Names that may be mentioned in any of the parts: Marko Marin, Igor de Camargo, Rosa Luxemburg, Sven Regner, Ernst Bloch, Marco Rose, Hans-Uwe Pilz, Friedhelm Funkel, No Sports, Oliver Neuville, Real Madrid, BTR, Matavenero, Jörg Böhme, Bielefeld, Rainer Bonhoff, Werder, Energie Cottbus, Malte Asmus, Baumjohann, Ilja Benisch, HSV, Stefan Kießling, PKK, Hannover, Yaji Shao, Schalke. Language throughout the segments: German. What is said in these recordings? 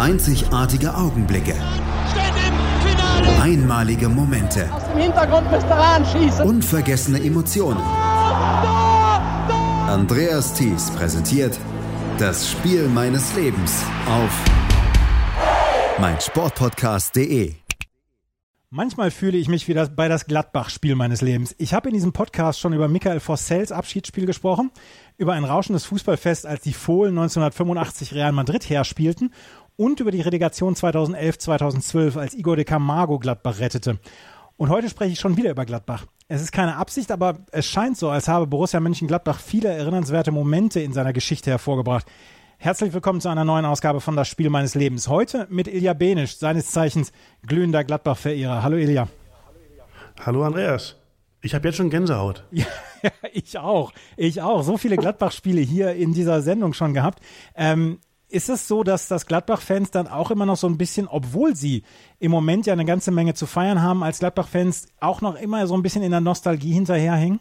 Einzigartige Augenblicke. Einmalige Momente. Aus dem Hintergrund müsst ihr ranschießen. Unvergessene Emotionen. Andreas Thies präsentiert das Spiel meines Lebens auf meinsportpodcast.de. Manchmal fühle ich mich wie bei das Gladbach-Spiel meines Lebens. Ich habe in diesem Podcast schon über Michael Forssells Abschiedsspiel gesprochen, über ein rauschendes Fußballfest, als die Fohlen 1985 Real Madrid herspielten, und über die Relegation 2011-2012, als Igor de Camargo Gladbach rettete. Und heute spreche ich schon wieder über Gladbach. Es ist keine Absicht, aber es scheint so, als habe Borussia Mönchengladbach viele erinnernswerte Momente in seiner Geschichte hervorgebracht. Herzlich willkommen zu einer neuen Ausgabe von Das Spiel meines Lebens. Heute mit Ilja Benisch, seines Zeichens glühender Gladbach-Verehrer. Hallo Ilja. Hallo Andreas. Ich habe jetzt schon Gänsehaut. Ja, ich auch. So viele Gladbach-Spiele hier in dieser Sendung schon gehabt. Ist es so, dass das Gladbach-Fans dann auch immer noch so ein bisschen, obwohl sie im Moment ja eine ganze Menge zu feiern haben, als Gladbach-Fans auch noch immer so ein bisschen in der Nostalgie hinterherhängen?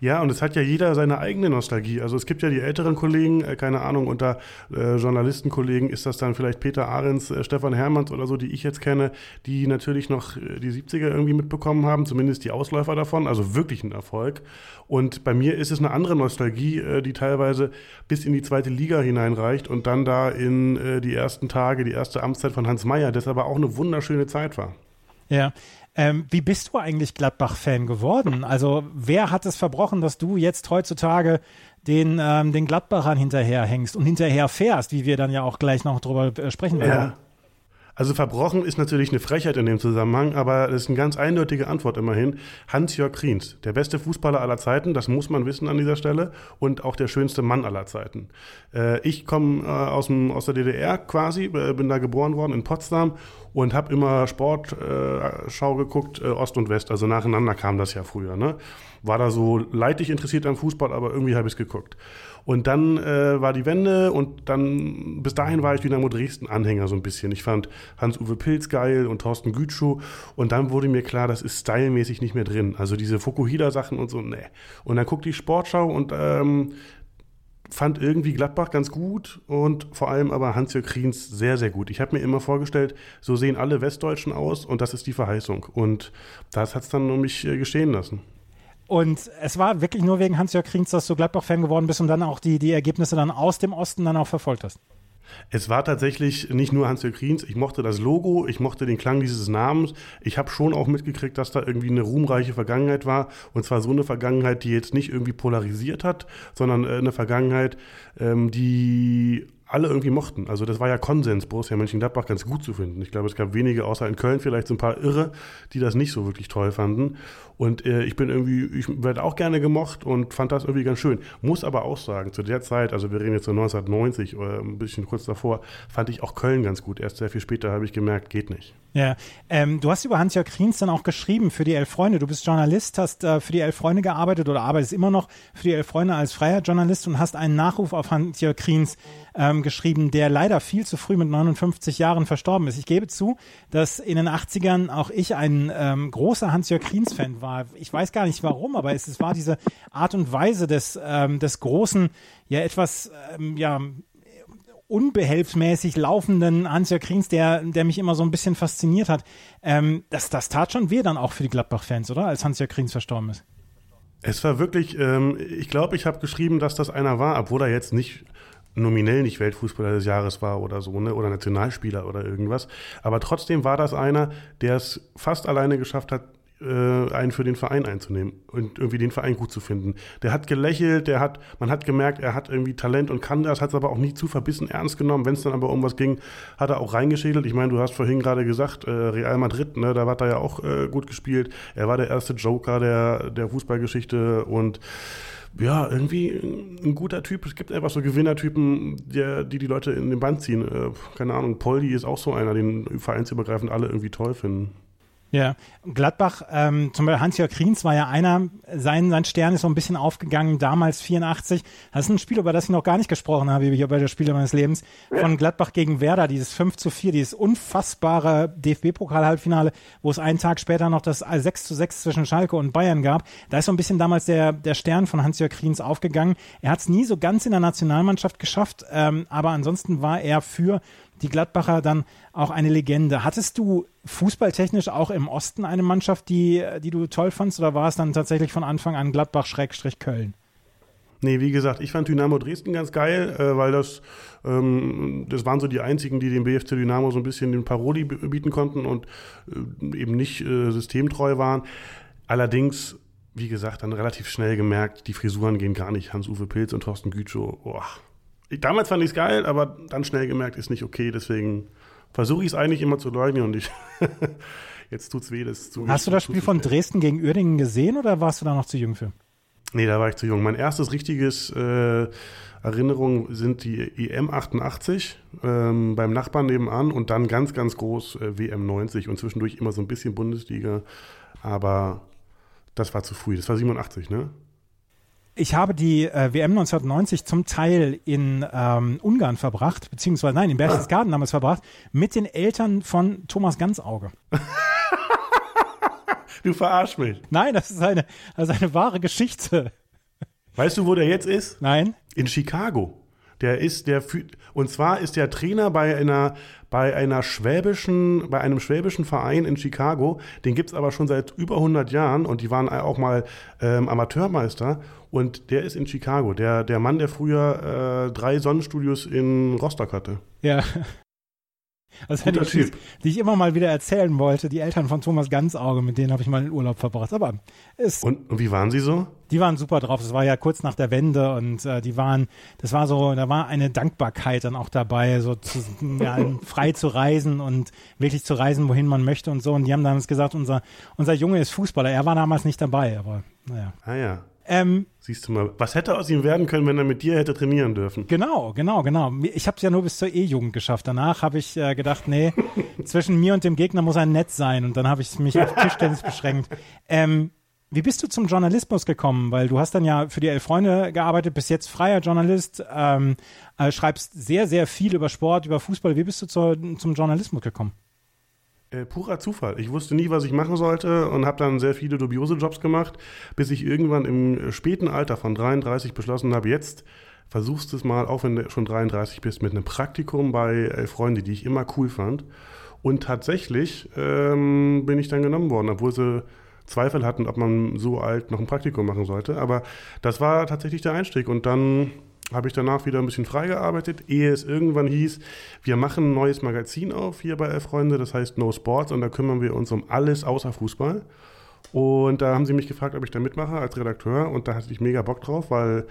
Ja, und es hat ja jeder seine eigene Nostalgie. Also es gibt ja die älteren Kollegen, keine Ahnung, unter Journalistenkollegen ist das dann vielleicht Peter Ahrens, Stefan Hermanns oder so, die ich jetzt kenne, die natürlich noch die 70er irgendwie mitbekommen haben, zumindest die Ausläufer davon, also wirklich ein Erfolg. Und bei mir ist es eine andere Nostalgie, die teilweise bis in die zweite Liga hineinreicht und dann da in die ersten Tage, die erste Amtszeit von Hans Meyer, das aber auch eine wunderschöne Zeit war. Ja. Wie bist du eigentlich Gladbach-Fan geworden? Also wer hat es verbrochen, dass du jetzt heutzutage den Gladbachern hinterherhängst und hinterherfährst, wie wir dann ja auch gleich noch drüber sprechen werden? Ja. Also verbrochen ist natürlich eine Frechheit in dem Zusammenhang, aber das ist eine ganz eindeutige Antwort immerhin. Hans-Jörg Criens, der beste Fußballer aller Zeiten, das muss man wissen an dieser Stelle, und auch der schönste Mann aller Zeiten. Ich komme aus der DDR quasi, bin da geboren worden in Potsdam und habe immer Sportschau geguckt, Ost und West, also nacheinander kam das ja früher, ne? War da so leidig interessiert am Fußball, aber irgendwie habe ich es geguckt. Und dann war die Wende und dann bis dahin war ich Dynamo Dresden-Anhänger so ein bisschen. Ich fand Hans-Uwe Pilz geil und Thorsten Gütschow und dann wurde mir klar, das ist stylmäßig nicht mehr drin. Also diese Fukuhila-Sachen und so, ne. Und dann guckte ich Sportschau und fand irgendwie Gladbach ganz gut und vor allem aber Hans-Jörg Criens sehr, sehr gut. Ich habe mir immer vorgestellt, so sehen alle Westdeutschen aus und das ist die Verheißung. Und das hat es dann um mich geschehen lassen. Und es war wirklich nur wegen Hans-Jörg Criens, dass du Gladbach-Fan geworden bist und dann auch die Ergebnisse dann aus dem Osten dann auch verfolgt hast. Es war tatsächlich nicht nur Hans-Jörg Criens. Ich mochte das Logo, ich mochte den Klang dieses Namens. Ich habe schon auch mitgekriegt, dass da irgendwie eine ruhmreiche Vergangenheit war. Und zwar so eine Vergangenheit, die jetzt nicht irgendwie polarisiert hat, sondern eine Vergangenheit, die alle irgendwie mochten. Also das war ja Konsens, Borussia Mönchengladbach ganz gut zu finden. Ich glaube, es gab wenige, außer in Köln vielleicht so ein paar Irre, die das nicht so wirklich toll fanden. Und ich werde auch gerne gemocht und fand das irgendwie ganz schön. Muss aber auch sagen, zu der Zeit, also wir reden jetzt so 1990 oder ein bisschen kurz davor, fand ich auch Köln ganz gut. Erst sehr viel später habe ich gemerkt, geht nicht. Ja, du hast über Hans-Jörg Criens dann auch geschrieben für die Elf Freunde. Du bist Journalist, hast für die Elf Freunde gearbeitet oder arbeitest immer noch für die Elf Freunde als freier Journalist und hast einen Nachruf auf Hans-Jörg Criens geschrieben, der leider viel zu früh mit 59 Jahren verstorben ist. Ich gebe zu, dass in den 80ern auch ich ein großer Hans-Jörg Criens-Fan war. Ich weiß gar nicht warum, aber es war diese Art und Weise des großen, ja etwas unbehelfsmäßig laufenden Hans-Jörg Criens, der mich immer so ein bisschen fasziniert hat. Das tat schon weh dann auch für die Gladbach-Fans, oder? Als Hans-Jörg Criens verstorben ist. Es war wirklich, ich glaube, ich habe geschrieben, dass das einer war, obwohl er jetzt nicht nominell nicht Weltfußballer des Jahres war oder so, ne, oder Nationalspieler oder irgendwas. Aber trotzdem war das einer, der es fast alleine geschafft hat, einen für den Verein einzunehmen und irgendwie den Verein gut zu finden. Der hat gelächelt, man hat gemerkt, er hat irgendwie Talent und kann das, hat es aber auch nie zu verbissen ernst genommen. Wenn es dann aber um was ging, hat er auch reingeschädelt. Ich meine, du hast vorhin gerade gesagt, Real Madrid, ne, da hat er ja auch gut gespielt. Er war der erste Joker der Fußballgeschichte und ja, irgendwie ein guter Typ. Es gibt einfach so Gewinnertypen, die Leute in den Band ziehen. Keine Ahnung, Poldi ist auch so einer, den vereinsübergreifend alle irgendwie toll finden. Ja, Gladbach, zum Beispiel Hans-Jörg Criens war ja einer, sein Stern ist so ein bisschen aufgegangen, damals 84. Das ist ein Spiel, über das ich noch gar nicht gesprochen habe, über das Spiel meines Lebens, von Gladbach gegen Werder, dieses 5-4, dieses unfassbare DFB-Pokal-Halbfinale, wo es einen Tag später noch das 6-6 zwischen Schalke und Bayern gab. Da ist so ein bisschen damals der Stern von Hans-Jörg Criens aufgegangen. Er hat es nie so ganz in der Nationalmannschaft geschafft, aber ansonsten war er für die Gladbacher dann auch eine Legende. Hattest du fußballtechnisch auch im Osten eine Mannschaft, die du toll fandst, oder war es dann tatsächlich von Anfang an Gladbach-Köln? Nee, wie gesagt, ich fand Dynamo Dresden ganz geil, weil das waren so die einzigen, die dem BFC Dynamo so ein bisschen den Paroli bieten konnten und eben nicht systemtreu waren. Allerdings, wie gesagt, dann relativ schnell gemerkt, die Frisuren gehen gar nicht. Hans-Uwe Pilz und Thorsten Gütschow, boah. Damals fand ich es geil, aber dann schnell gemerkt, ist nicht okay. Deswegen versuche ich es eigentlich immer zu leugnen und jetzt tut's weh, das zu. Hast du das Spiel von Dresden gegen Uerdingen gesehen oder warst du da noch zu jung für? Nee, da war ich zu jung. Mein erstes richtiges Erinnerung sind die EM 88 beim Nachbarn nebenan und dann ganz, ganz groß WM 90 und zwischendurch immer so ein bisschen Bundesliga. Aber das war zu früh. Das war 87, ne? Ich habe die WM 1990 zum Teil in Ungarn verbracht, beziehungsweise nein, in Berchtesgaden damals verbracht, mit den Eltern von Thomas Ganzauge. Du verarsch mich. Nein, das ist eine wahre Geschichte. Weißt du, wo der jetzt ist? Nein. In Chicago. Und zwar ist der Trainer bei einem schwäbischen Verein in Chicago, den gibt's aber schon seit über 100 Jahren und die waren auch mal Amateurmeister und der ist in Chicago, der Mann, der früher 3 Sonnenstudios in Rostock hatte. Ja. Also die ich immer mal wieder erzählen wollte, die Eltern von Thomas Ganzauge, mit denen habe ich mal in Urlaub verbracht. Aber und wie waren sie so? Die waren super drauf. Das war ja kurz nach der Wende und da war eine Dankbarkeit dann auch dabei, frei zu reisen und wirklich zu reisen, wohin man möchte und so. Und die haben damals gesagt, unser Junge ist Fußballer. Er war damals nicht dabei, aber naja. Ah ja. Siehst du mal, was hätte aus ihm werden können, wenn er mit dir hätte trainieren dürfen? Genau. Ich habe es ja nur bis zur E-Jugend geschafft. Danach habe ich gedacht, nee, zwischen mir und dem Gegner muss ein Netz sein. Und dann habe ich mich auf Tischtennis beschränkt. Wie bist du zum Journalismus gekommen? Weil du hast dann ja für die Elf Freunde gearbeitet, bist jetzt freier Journalist, schreibst sehr, sehr viel über Sport, über Fußball. Wie bist du zum Journalismus gekommen? Purer Zufall. Ich wusste nie, was ich machen sollte und habe dann sehr viele dubiose Jobs gemacht, bis ich irgendwann im späten Alter von 33 beschlossen habe, jetzt versuchst du es mal, auch wenn du schon 33 bist, mit einem Praktikum bei Freunde, die ich immer cool fand. Und tatsächlich bin ich dann genommen worden, obwohl sie Zweifel hatten, ob man so alt noch ein Praktikum machen sollte. Aber das war tatsächlich der Einstieg und dann habe ich danach wieder ein bisschen freigearbeitet, ehe es irgendwann hieß, wir machen ein neues Magazin auf hier bei Elf Freunde, das heißt No Sports und da kümmern wir uns um alles außer Fußball. Und da haben sie mich gefragt, ob ich da mitmache als Redakteur und da hatte ich mega Bock drauf, weil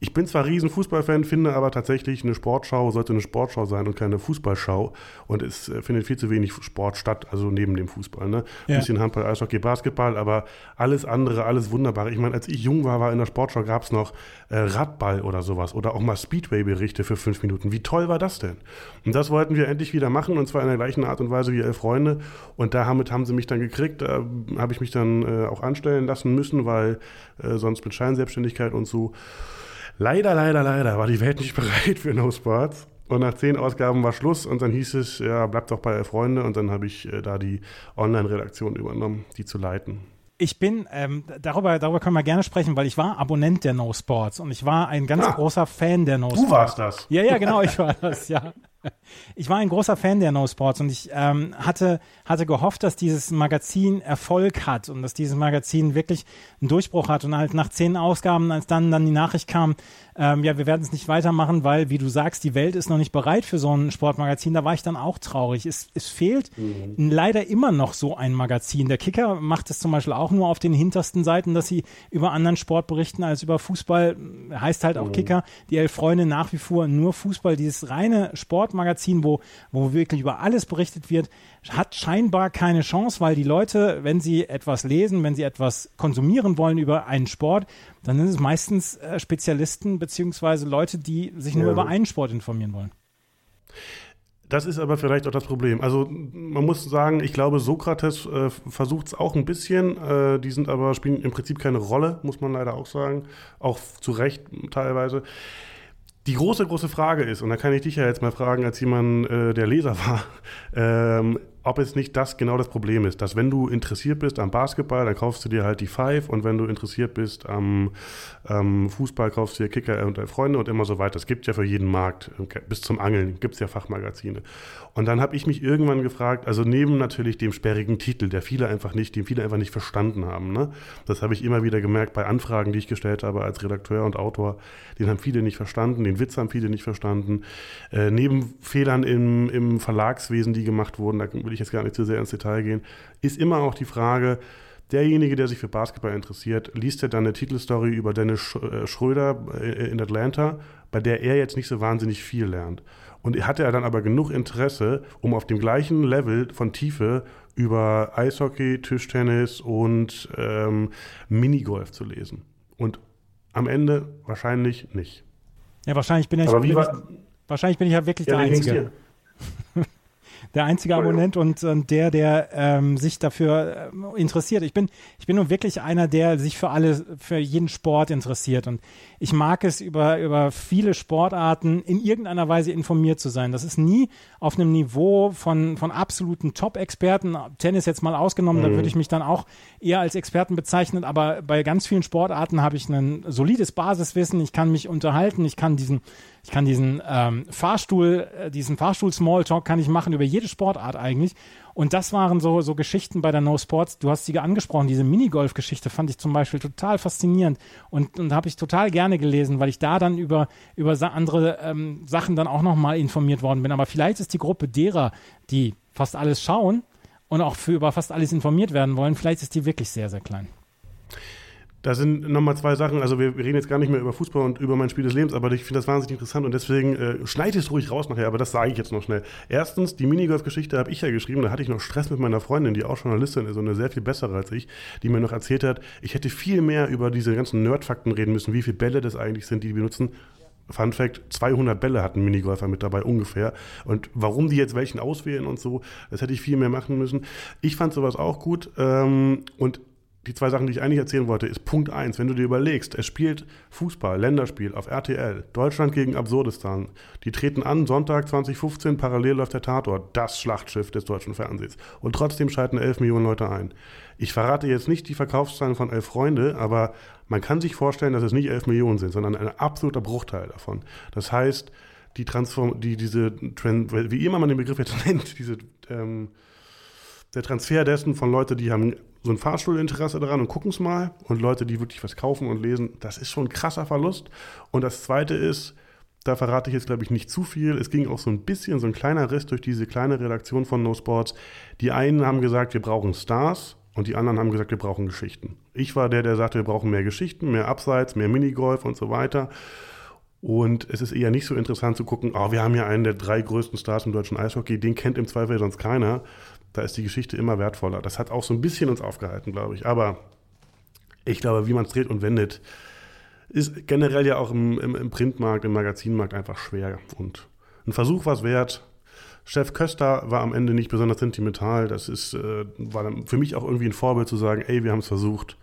ich bin zwar riesen Fußballfan, finde aber tatsächlich eine Sportschau sollte eine Sportschau sein und keine Fußballschau und es findet viel zu wenig Sport statt, also neben dem Fußball, ne? Ja. Ein bisschen Handball, Eishockey, Basketball, aber alles andere, alles Wunderbare. Ich meine, als ich jung war, in der Sportschau gab es noch Radball oder sowas oder auch mal Speedway-Berichte für 5 Minuten. Wie toll war das denn? Und das wollten wir endlich wieder machen und zwar in der gleichen Art und Weise wie Elf Freunde und damit haben sie mich dann gekriegt, da habe ich mich dann auch anstellen lassen müssen, weil sonst mit Scheinselbstständigkeit und so. Leider war die Welt nicht bereit für No Sports. Und nach 10 Ausgaben war Schluss und dann hieß es, ja, bleibt doch bei Elf Freunde. Und dann habe ich da die Online-Redaktion übernommen, die zu leiten. Ich bin, darüber können wir gerne sprechen, weil ich war Abonnent der No Sports und ich war ein ganz großer Fan der No Sports. Du warst das. Ja, genau, ich war das, ja. Ich war ein großer Fan der No Sports und ich hatte gehofft, dass dieses Magazin Erfolg hat und dass dieses Magazin wirklich einen Durchbruch hat und halt nach 10 Ausgaben, als dann die Nachricht kam, wir werden es nicht weitermachen, weil, wie du sagst, die Welt ist noch nicht bereit für so ein Sportmagazin, da war ich dann auch traurig. Es fehlt leider immer noch so ein Magazin. Der Kicker macht es zum Beispiel auch nur auf den hintersten Seiten, dass sie über anderen Sport berichten als über Fußball, heißt halt auch Kicker, die Elf Freunde nach wie vor nur Fußball, dieses reine Sportmagazin, wo wirklich über alles berichtet wird, hat scheinbar keine Chance, weil die Leute, wenn sie etwas lesen, wenn sie etwas konsumieren wollen über einen Sport, dann sind es meistens Spezialisten beziehungsweise Leute, die sich nur über einen Sport informieren wollen. Das ist aber vielleicht auch das Problem. Also man muss sagen, ich glaube, Sokrates versucht es auch ein bisschen. Die sind aber, spielen im Prinzip keine Rolle, muss man leider auch sagen. Auch zu Recht teilweise. Die große, große Frage ist, und da kann ich dich ja jetzt mal fragen, als jemand, der Leser war, ob es nicht das genau das Problem ist, dass wenn du interessiert bist am Basketball, dann kaufst du dir halt die Five, und wenn du interessiert bist am Fußball, kaufst du dir Kicker und Elf Freunde und immer so weiter. Es gibt ja für jeden Markt, bis zum Angeln gibt es ja Fachmagazine. Und dann habe ich mich irgendwann gefragt, also neben natürlich dem sperrigen Titel, den viele einfach nicht verstanden haben. Ne? Das habe ich immer wieder gemerkt bei Anfragen, die ich gestellt habe als Redakteur und Autor. Den haben viele nicht verstanden, den Witz haben viele nicht verstanden. Neben Fehlern im Verlagswesen, die gemacht wurden, da will ich jetzt gar nicht zu sehr ins Detail gehen, ist immer auch die Frage, derjenige, der sich für Basketball interessiert, liest er dann eine Titelstory über Dennis Schröder in Atlanta, bei der er jetzt nicht so wahnsinnig viel lernt. Und hatte er dann aber genug Interesse, um auf dem gleichen Level von Tiefe über Eishockey, Tischtennis und Minigolf zu lesen. Und am Ende wahrscheinlich nicht. Ja, wahrscheinlich bin ich ja wirklich der Einzige. Der einzige Abonnent und der sich dafür interessiert. Ich bin nun wirklich einer, der sich für jeden Sport interessiert. Und ich mag es, über viele Sportarten in irgendeiner Weise informiert zu sein. Das ist nie auf einem Niveau von absoluten Top-Experten. Tennis jetzt mal ausgenommen, da würde ich mich dann auch eher als Experten bezeichnen. Aber bei ganz vielen Sportarten habe ich ein solides Basiswissen. Ich kann mich unterhalten. Ich kann diesen Fahrstuhl-Smalltalk kann ich machen über jede Sportart eigentlich. Und das waren so Geschichten bei der No Sports. Du hast sie angesprochen, diese Minigolf-Geschichte fand ich zum Beispiel total faszinierend und habe ich total gerne gelesen, weil ich da dann über andere Sachen dann auch nochmal informiert worden bin. Aber vielleicht ist die Gruppe derer, die fast alles schauen und auch über fast alles informiert werden wollen, vielleicht ist die wirklich sehr, sehr klein. Da sind nochmal zwei Sachen, also wir reden jetzt gar nicht mehr über Fußball und über mein Spiel des Lebens, aber ich finde das wahnsinnig interessant und deswegen schneid es ruhig raus nachher, aber das sage ich jetzt noch schnell. Erstens, die Minigolf-Geschichte habe ich ja geschrieben, da hatte ich noch Stress mit meiner Freundin, die auch Journalistin ist und eine sehr viel bessere als ich, die mir noch erzählt hat, ich hätte viel mehr über diese ganzen Nerdfakten reden müssen, wie viele Bälle das eigentlich sind, die benutzen. Fun Fact, 200 Bälle hatten Minigolfer mit dabei ungefähr. Und warum die jetzt welchen auswählen und so, das hätte ich viel mehr machen müssen. Ich fand sowas auch gut und die zwei Sachen, die ich eigentlich erzählen wollte, ist Punkt 1. Wenn du dir überlegst, es spielt Fußball, Länderspiel auf RTL, Deutschland gegen Absurdistan. Die treten an, Sonntag 2015, parallel läuft der Tatort, das Schlachtschiff des deutschen Fernsehens. Und trotzdem schalten 11 Millionen Leute ein. Ich verrate jetzt nicht die Verkaufszahlen von 11 Freunde, aber man kann sich vorstellen, dass es nicht 11 Millionen sind, sondern ein absoluter Bruchteil davon. Das heißt, wie immer man den Begriff jetzt nennt, der Transfer dessen von Leuten, die haben so ein Fahrstuhlinteresse daran und gucken es mal, und Leute, die wirklich was kaufen und lesen, das ist schon ein krasser Verlust. Und das Zweite ist, da verrate ich jetzt, glaube ich, nicht zu viel. Es ging auch so ein bisschen, so ein kleiner Riss durch diese kleine Redaktion von No Sports. Die einen haben gesagt, wir brauchen Stars, und die anderen haben gesagt, wir brauchen Geschichten. Ich war der sagte, wir brauchen mehr Geschichten, mehr Abseits, mehr Minigolf und so weiter. Und es ist eher nicht so interessant zu gucken, wir haben ja einen der 3 größten Stars im deutschen Eishockey, den kennt im Zweifel sonst keiner. Da ist die Geschichte immer wertvoller. Das hat auch so ein bisschen uns aufgehalten, glaube ich. Aber ich glaube, wie man es dreht und wendet, ist generell ja auch im Printmarkt, im Magazinmarkt einfach schwer. Und ein Versuch war es wert. Chef Köster war am Ende nicht besonders sentimental. Das war für mich auch irgendwie ein Vorbild zu sagen, wir haben es versucht.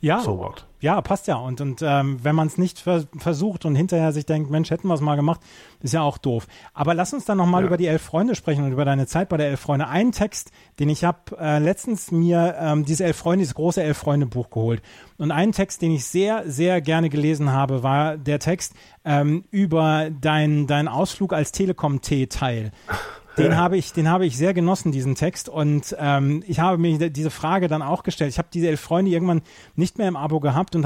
Ja, so what? Ja, passt ja. Und wenn man es nicht versucht und hinterher sich denkt, Mensch, hätten wir es mal gemacht, ist ja auch doof. Aber lass uns dann nochmal über die 11 Freunde sprechen und über deine Zeit bei der 11 Freunde. Einen Text, den ich habe letztens mir dieses große 11 Freunde Buch geholt. Und einen Text, den ich sehr, sehr gerne gelesen habe, war der Text über deinen Ausflug als Telekom-T-Teil. Den habe ich sehr genossen, diesen Text. Und ich habe mir diese Frage dann auch gestellt. Ich habe diese 11 Freunde irgendwann nicht mehr im Abo gehabt und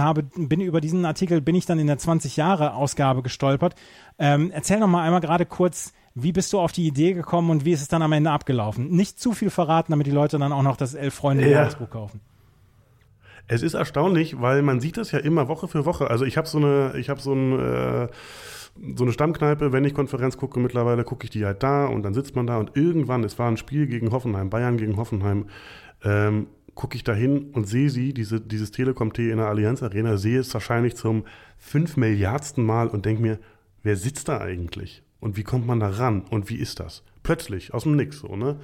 bin über diesen Artikel dann in der 20-Jahre-Ausgabe gestolpert. Erzähl noch mal einmal gerade kurz, wie bist du auf die Idee gekommen und wie ist es dann am Ende abgelaufen? Nicht zu viel verraten, damit die Leute dann auch noch das 11 Freunde Jahresbuch kaufen. Es ist erstaunlich, weil man sieht das ja immer Woche für Woche. Also ich habe so eine Stammkneipe, wenn ich Konferenz gucke, mittlerweile gucke ich die halt da und dann sitzt man da und irgendwann, es war ein Spiel gegen Hoffenheim, Bayern gegen Hoffenheim, gucke ich da hin und sehe dieses Telekom-T in der Allianz Arena, sehe es wahrscheinlich zum 5 Milliardsten Mal und denke mir, wer sitzt da eigentlich? Und wie kommt man da ran? Und wie ist das? Plötzlich, aus dem Nix. So, ne?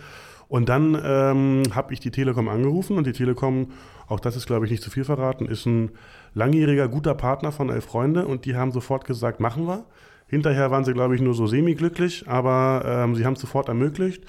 Und dann habe ich die Telekom angerufen und die Telekom, auch das ist, glaube ich, nicht zu viel verraten, ist ein langjähriger, guter Partner von Elf Freunde und die haben sofort gesagt, machen wir. Hinterher waren sie, glaube ich, nur so semi-glücklich, aber sie haben es sofort ermöglicht.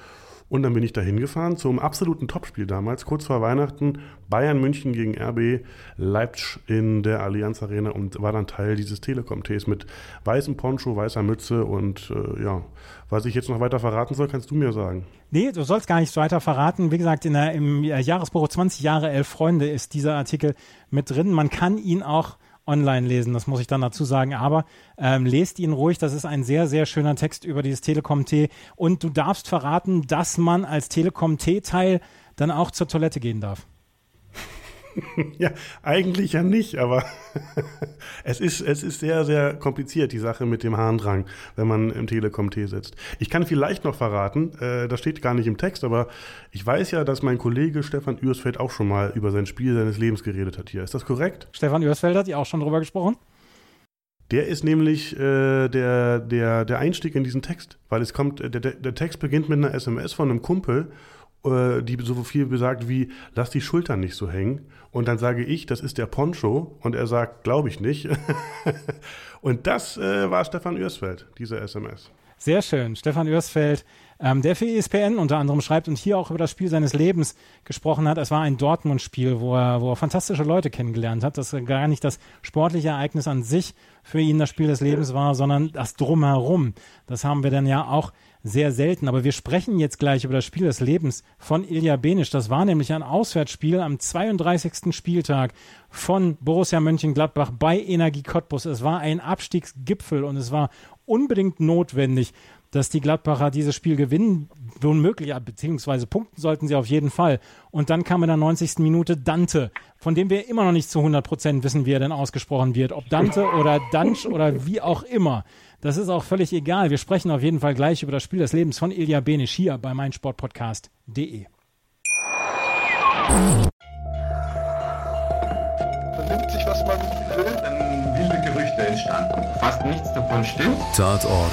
Und dann bin ich da hingefahren zum absoluten Topspiel damals, kurz vor Weihnachten, Bayern München gegen RB Leipzig in der Allianz Arena und war dann Teil dieses Telekom-Tees mit weißem Poncho, weißer Mütze und ja, was ich jetzt noch weiter verraten soll, kannst du mir sagen. Nee, du sollst gar nicht weiter verraten. Wie gesagt, im Jahresbuch 20 Jahre Elf Freunde ist dieser Artikel mit drin. Man kann ihn auch online lesen, das muss ich dann dazu sagen, aber lest ihn ruhig, das ist ein sehr, sehr schöner Text über dieses Telekom-Tee und du darfst verraten, dass man als Telekom-Tee-Teil dann auch zur Toilette gehen darf. Ja, eigentlich ja nicht, aber es ist sehr, sehr kompliziert, die Sache mit dem Harndrang, wenn man im Telekom-Tee sitzt. Ich kann vielleicht noch verraten, das steht gar nicht im Text, aber ich weiß ja, dass mein Kollege Stefan Uersfeld auch schon mal über sein Spiel seines Lebens geredet hat hier. Ist das korrekt? Stefan Uersfeld hat ja auch schon drüber gesprochen. Der ist nämlich der Einstieg in diesen Text, weil es kommt, der Text beginnt mit einer SMS von einem Kumpel, die so viel besagt wie, lass die Schultern nicht so hängen. Und dann sage ich, das ist der Poncho. Und er sagt, glaube ich nicht. Und das war Stefan Uersfeld, diese SMS. Sehr schön, Stefan Uersfeld, der für ESPN unter anderem schreibt und hier auch über das Spiel seines Lebens gesprochen hat. Es war ein Dortmund-Spiel, wo er fantastische Leute kennengelernt hat. Das gar nicht das sportliche Ereignis an sich für ihn das Spiel des Lebens war, sondern das Drumherum. Das haben wir dann ja auch sehr selten. Aber wir sprechen jetzt gleich über das Spiel des Lebens von Ilja Benisch. Das war nämlich ein Auswärtsspiel am 32. Spieltag von Borussia Mönchengladbach bei Energie Cottbus. Es war ein Abstiegsgipfel und es war unbedingt notwendig, dass die Gladbacher dieses Spiel gewinnen, womöglich, beziehungsweise punkten sollten sie auf jeden Fall. Und dann kam in der 90. Minute Dante, von dem wir immer noch nicht zu 100% wissen, wie er denn ausgesprochen wird. Ob Dante oder Dansch oder wie auch immer. Das ist auch völlig egal. Wir sprechen auf jeden Fall gleich über das Spiel des Lebens von Ilja Benisch hier bei meinsportpodcast.de. Vernimmt sich, was man will, dann wilde Gerüchte entstanden. Fast nichts davon stimmt. Tatort.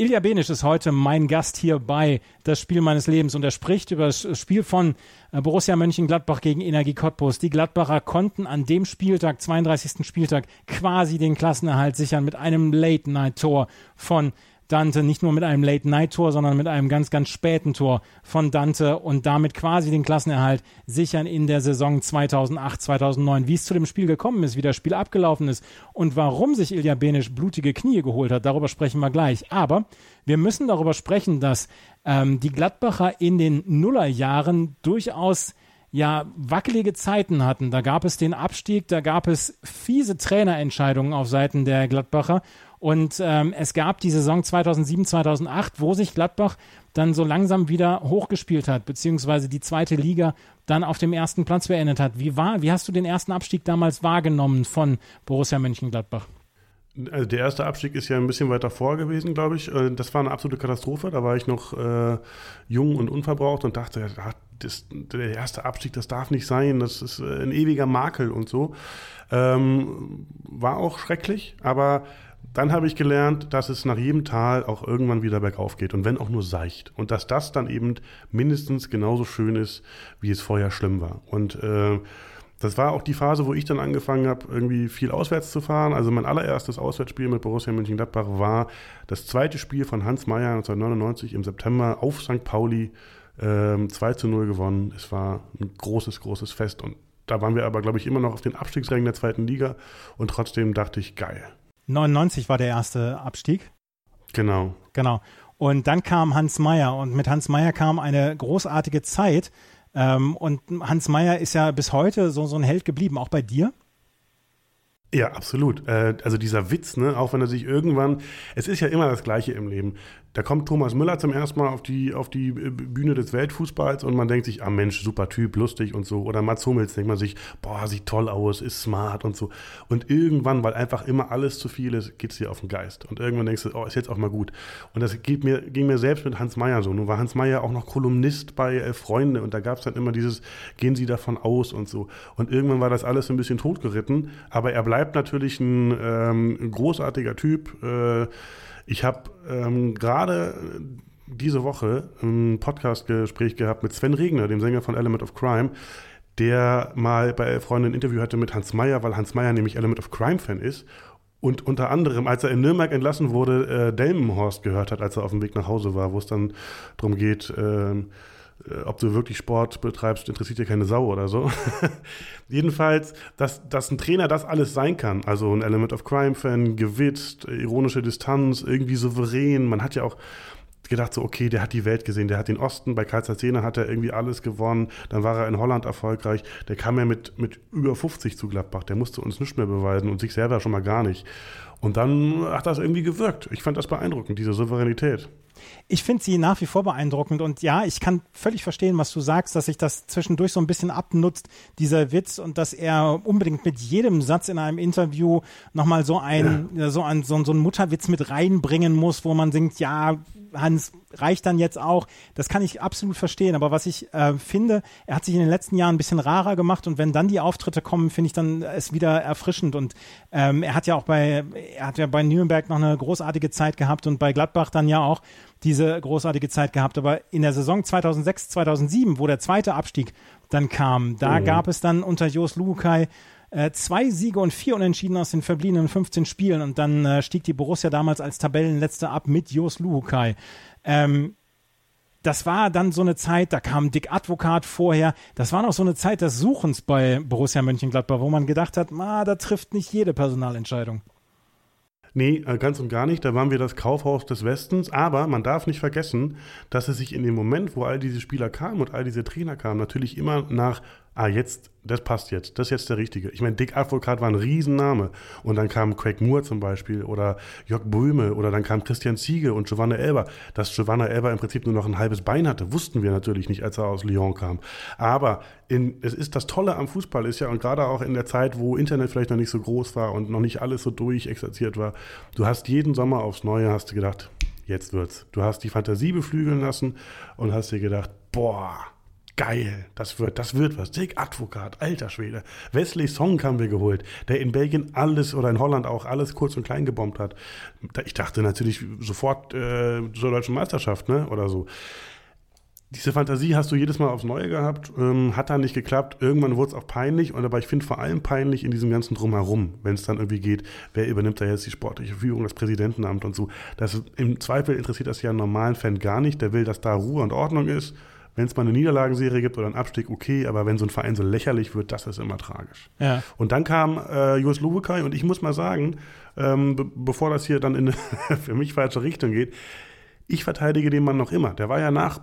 Ilja Benisch ist heute mein Gast hier bei Das Spiel meines Lebens und er spricht über das Spiel von Borussia Mönchengladbach gegen Energie Cottbus. Die Gladbacher konnten an dem Spieltag, 32. Spieltag, quasi den Klassenerhalt sichern mit einem Late-Night-Tor von Dante. Nicht nur mit einem Late-Night-Tor, sondern mit einem ganz, ganz späten Tor von Dante und damit quasi den Klassenerhalt sichern in der Saison 2008, 2009. Wie es zu dem Spiel gekommen ist, wie das Spiel abgelaufen ist und warum sich Ilja Benisch blutige Knie geholt hat, darüber sprechen wir gleich. Aber wir müssen darüber sprechen, dass die Gladbacher in den Nullerjahren durchaus ja wackelige Zeiten hatten. Da gab es den Abstieg, da gab es fiese Trainerentscheidungen auf Seiten der Gladbacher. Und es gab die Saison 2007, 2008, wo sich Gladbach dann so langsam wieder hochgespielt hat, beziehungsweise die zweite Liga dann auf dem ersten Platz beendet hat. Wie hast du den ersten Abstieg damals wahrgenommen von Borussia Mönchengladbach? Also der erste Abstieg ist ja ein bisschen weiter vor gewesen, glaube ich. Das war eine absolute Katastrophe. Da war ich noch jung und unverbraucht und dachte, der erste Abstieg, das darf nicht sein. Das ist ein ewiger Makel und so. War auch schrecklich, aber dann habe ich gelernt, dass es nach jedem Tal auch irgendwann wieder bergauf geht und wenn auch nur seicht. Und dass das dann eben mindestens genauso schön ist, wie es vorher schlimm war. Und das war auch die Phase, wo ich dann angefangen habe, irgendwie viel auswärts zu fahren. Also mein allererstes Auswärtsspiel mit Borussia Mönchengladbach war das zweite Spiel von Hans Meyer 1999 im September auf St. Pauli, 2-0 gewonnen. Es war ein großes, großes Fest. Und da waren wir aber, glaube ich, immer noch auf den Abstiegsrängen der zweiten Liga. Und trotzdem dachte ich, geil. 99 war der erste Abstieg. Genau. Und dann kam Hans Meyer und mit Hans Meyer kam eine großartige Zeit und Hans Meyer ist ja bis heute so ein Held geblieben, auch bei dir? Ja, absolut. Also dieser Witz, ne, auch wenn er sich irgendwann, es ist ja immer das Gleiche im Leben. Da kommt Thomas Müller zum ersten Mal auf die Bühne des Weltfußballs und man denkt sich, ah Mensch, super Typ, lustig und so. Oder Mats Hummels, denkt man sich, boah, sieht toll aus, ist smart und so. Und irgendwann, weil einfach immer alles zu viel ist, geht es dir auf den Geist. Und irgendwann denkst du, oh, ist jetzt auch mal gut. Und das ging mir selbst mit Hans Meyer so. Nun war Hans Meyer auch noch Kolumnist bei Elf Freunde und da gab es dann immer dieses, gehen Sie davon aus und so. Und irgendwann war das alles ein bisschen totgeritten, aber er bleibt natürlich ein großartiger Typ. Ich habe gerade diese Woche ein Podcast-Gespräch gehabt mit Sven Regner, dem Sänger von Element of Crime, der mal bei Elf Freunde ein Interview hatte mit Hans Meyer, weil Hans Meyer nämlich Element of Crime-Fan ist und unter anderem, als er in Nürnberg entlassen wurde, Delmenhorst gehört hat, als er auf dem Weg nach Hause war, wo es dann darum geht, ob du wirklich Sport betreibst, interessiert dir keine Sau oder so. Jedenfalls, dass ein Trainer das alles sein kann. Also ein Element of Crime-Fan, gewitzt, ironische Distanz, irgendwie souverän. Man hat ja auch gedacht so, okay, der hat die Welt gesehen, der hat den Osten, bei Karl Zeiss hat er irgendwie alles gewonnen, dann war er in Holland erfolgreich, der kam ja mit über 50 zu Gladbach, der musste uns nichts mehr beweisen und sich selber schon mal gar nicht. Und dann hat das irgendwie gewirkt. Ich fand das beeindruckend, diese Souveränität. Ich finde sie nach wie vor beeindruckend und ja, ich kann völlig verstehen, was du sagst, dass sich das zwischendurch so ein bisschen abnutzt, dieser Witz, und dass er unbedingt mit jedem Satz in einem Interview nochmal so einen Mutterwitz mit reinbringen muss, wo man denkt, ja, Hans, reicht dann jetzt auch. Das kann ich absolut verstehen, aber was ich finde, er hat sich in den letzten Jahren ein bisschen rarer gemacht und wenn dann die Auftritte kommen, finde ich dann es wieder erfrischend und er hat ja bei Nürnberg noch eine großartige Zeit gehabt und bei Gladbach dann ja auch diese großartige Zeit gehabt, aber in der Saison 2006, 2007, wo der zweite Abstieg dann kam, da gab es dann unter Jos Luhukay 2 Siege und 4 Unentschieden aus den verbliebenen 15 Spielen und dann stieg die Borussia damals als Tabellenletzte ab mit Jos Luhukay. Das war dann so eine Zeit, da kam Dick Advokat vorher, das war noch so eine Zeit des Suchens bei Borussia Mönchengladbach, wo man gedacht hat, da trifft nicht jede Personalentscheidung. Nee, ganz und gar nicht. Da waren wir das Kaufhaus des Westens. Aber man darf nicht vergessen, dass es sich in dem Moment, wo all diese Spieler kamen und all diese Trainer kamen, natürlich immer nach, jetzt, das passt jetzt, das ist jetzt der Richtige. Ich meine, Dick Advokat war ein Riesenname. Und dann kam Craig Moore zum Beispiel oder Jörg Böhme oder dann kam Christian Ziege und Giovanna Elber. Dass Giovanna Elber im Prinzip nur noch ein halbes Bein hatte, wussten wir natürlich nicht, als er aus Lyon kam. Aber es ist das Tolle am Fußball ist ja, und gerade auch in der Zeit, wo Internet vielleicht noch nicht so groß war und noch nicht alles so durchexerziert war, du hast jeden Sommer aufs Neue, hast du gedacht, jetzt wird's. Du hast die Fantasie beflügeln lassen und hast dir gedacht, boah, geil, das wird was. Dick Advokat, alter Schwede. Wesley Song haben wir geholt, der in Belgien alles oder in Holland auch alles kurz und klein gebombt hat. Ich dachte natürlich sofort zur deutschen Meisterschaft, ne, oder so. Diese Fantasie hast du jedes Mal aufs Neue gehabt, hat dann nicht geklappt. Irgendwann wurde es auch peinlich, aber ich finde vor allem peinlich in diesem ganzen Drumherum, wenn es dann irgendwie geht, wer übernimmt da jetzt die sportliche Führung, das Präsidentenamt und so. Das im Zweifel interessiert das ja einen normalen Fan gar nicht. Der will, dass da Ruhe und Ordnung ist. Wenn es mal eine Niederlagenserie gibt oder einen Abstieg, okay, aber wenn so ein Verein so lächerlich wird, das ist immer tragisch. Ja. Und dann kam Jos Luhukay und ich muss mal sagen, bevor das hier dann in eine für mich falsche Richtung geht, ich verteidige den Mann noch immer. Der war ja nach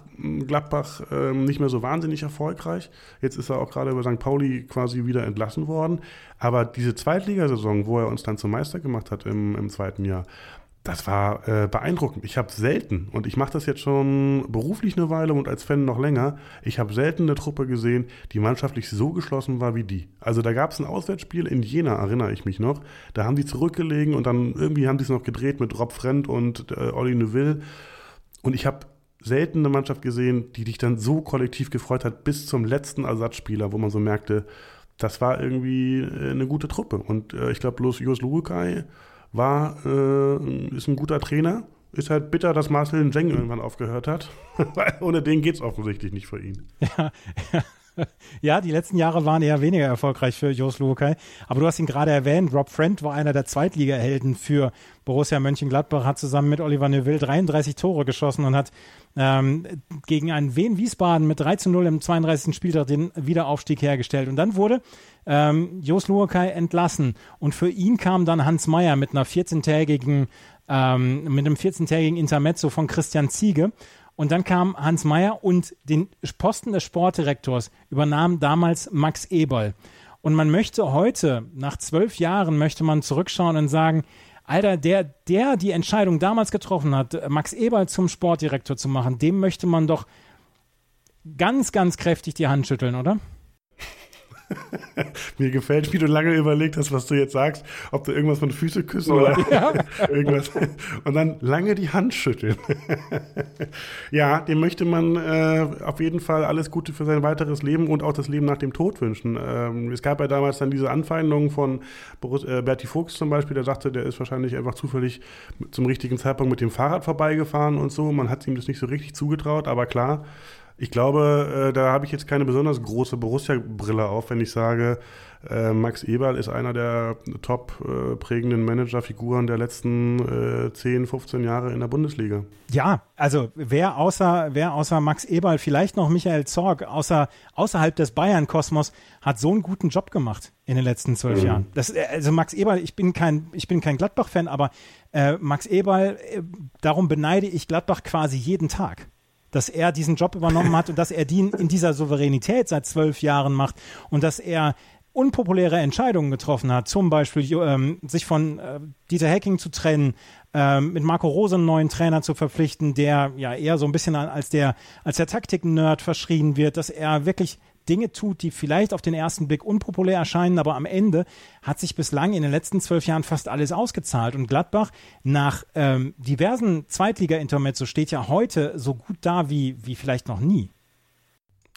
Gladbach nicht mehr so wahnsinnig erfolgreich. Jetzt ist er auch gerade über St. Pauli quasi wieder entlassen worden. Aber diese Zweitligasaison, wo er uns dann zum Meister gemacht hat im zweiten Jahr, das war beeindruckend. Ich habe selten, und ich mache das jetzt schon beruflich eine Weile und als Fan noch länger, ich habe selten eine Truppe gesehen, die mannschaftlich so geschlossen war wie die. Also da gab es ein Auswärtsspiel in Jena, erinnere ich mich noch. Da haben die zurückgelegen und dann irgendwie haben die es noch gedreht mit Rob Friend und Oliver Neuville. Und ich habe selten eine Mannschaft gesehen, die dich dann so kollektiv gefreut hat, bis zum letzten Ersatzspieler, wo man so merkte, das war irgendwie eine gute Truppe. Und ich glaube, bloß Jos Luhukay ist ein guter Trainer. Ist halt bitter, dass Marcel Njeng irgendwann aufgehört hat. Weil ohne den geht es offensichtlich nicht für ihn. Ja, die letzten Jahre waren eher weniger erfolgreich für Jos Luhukay. Aber du hast ihn gerade erwähnt, Rob Friend war einer der Zweitliga-Helden für Borussia Mönchengladbach, hat zusammen mit Oliver Neuville 33 Tore geschossen und hat gegen einen Wien Wiesbaden mit 3-0 im 32. Spieltag den Wiederaufstieg hergestellt. Und dann wurde Jos Luhukay entlassen. Und für ihn kam dann Hans Meyer mit einem 14-tägigen Intermezzo von Christian Ziege. Und dann kam Hans Meyer und den Posten des Sportdirektors übernahm damals Max Eberl. Und man möchte heute, nach 12 Jahren, möchte man zurückschauen und sagen, Alter, der die Entscheidung damals getroffen hat, Max Eberl zum Sportdirektor zu machen, dem möchte man doch ganz, ganz kräftig die Hand schütteln, oder? Mir gefällt, wie du lange überlegt hast, was du jetzt sagst, ob du irgendwas von Füße küssen oder ja. irgendwas. Und dann lange die Hand schütteln. Ja, dem möchte man auf jeden Fall alles Gute für sein weiteres Leben und auch das Leben nach dem Tod wünschen. Es gab ja damals dann diese Anfeindungen von Berti Vogts zum Beispiel, der sagte, der ist wahrscheinlich einfach zufällig zum richtigen Zeitpunkt mit dem Fahrrad vorbeigefahren und so. Man hat ihm das nicht so richtig zugetraut, aber klar, ich glaube, da habe ich jetzt keine besonders große Borussia-Brille auf, wenn ich sage, Max Eberl ist einer der top prägenden Managerfiguren der letzten 10, 15 Jahre in der Bundesliga. Ja, also wer außer Max Eberl, vielleicht noch Michael Zorc, außerhalb des Bayern-Kosmos, hat so einen guten Job gemacht in den letzten 12 Jahren. Also Max Eberl, ich bin kein Gladbach-Fan, aber Max Eberl, darum beneide ich Gladbach quasi jeden Tag, dass er diesen Job übernommen hat und dass er die in dieser Souveränität seit 12 Jahren macht und dass er unpopuläre Entscheidungen getroffen hat, zum Beispiel sich von Dieter Hecking zu trennen, mit Marco Rose einen neuen Trainer zu verpflichten, der ja eher so ein bisschen als der Taktik-Nerd verschrien wird, dass er wirklich Dinge tut, die vielleicht auf den ersten Blick unpopulär erscheinen, aber am Ende hat sich bislang in den letzten 12 Jahren fast alles ausgezahlt. Und Gladbach nach diversen Zweitliga-Intermezzo steht ja heute so gut da wie vielleicht noch nie.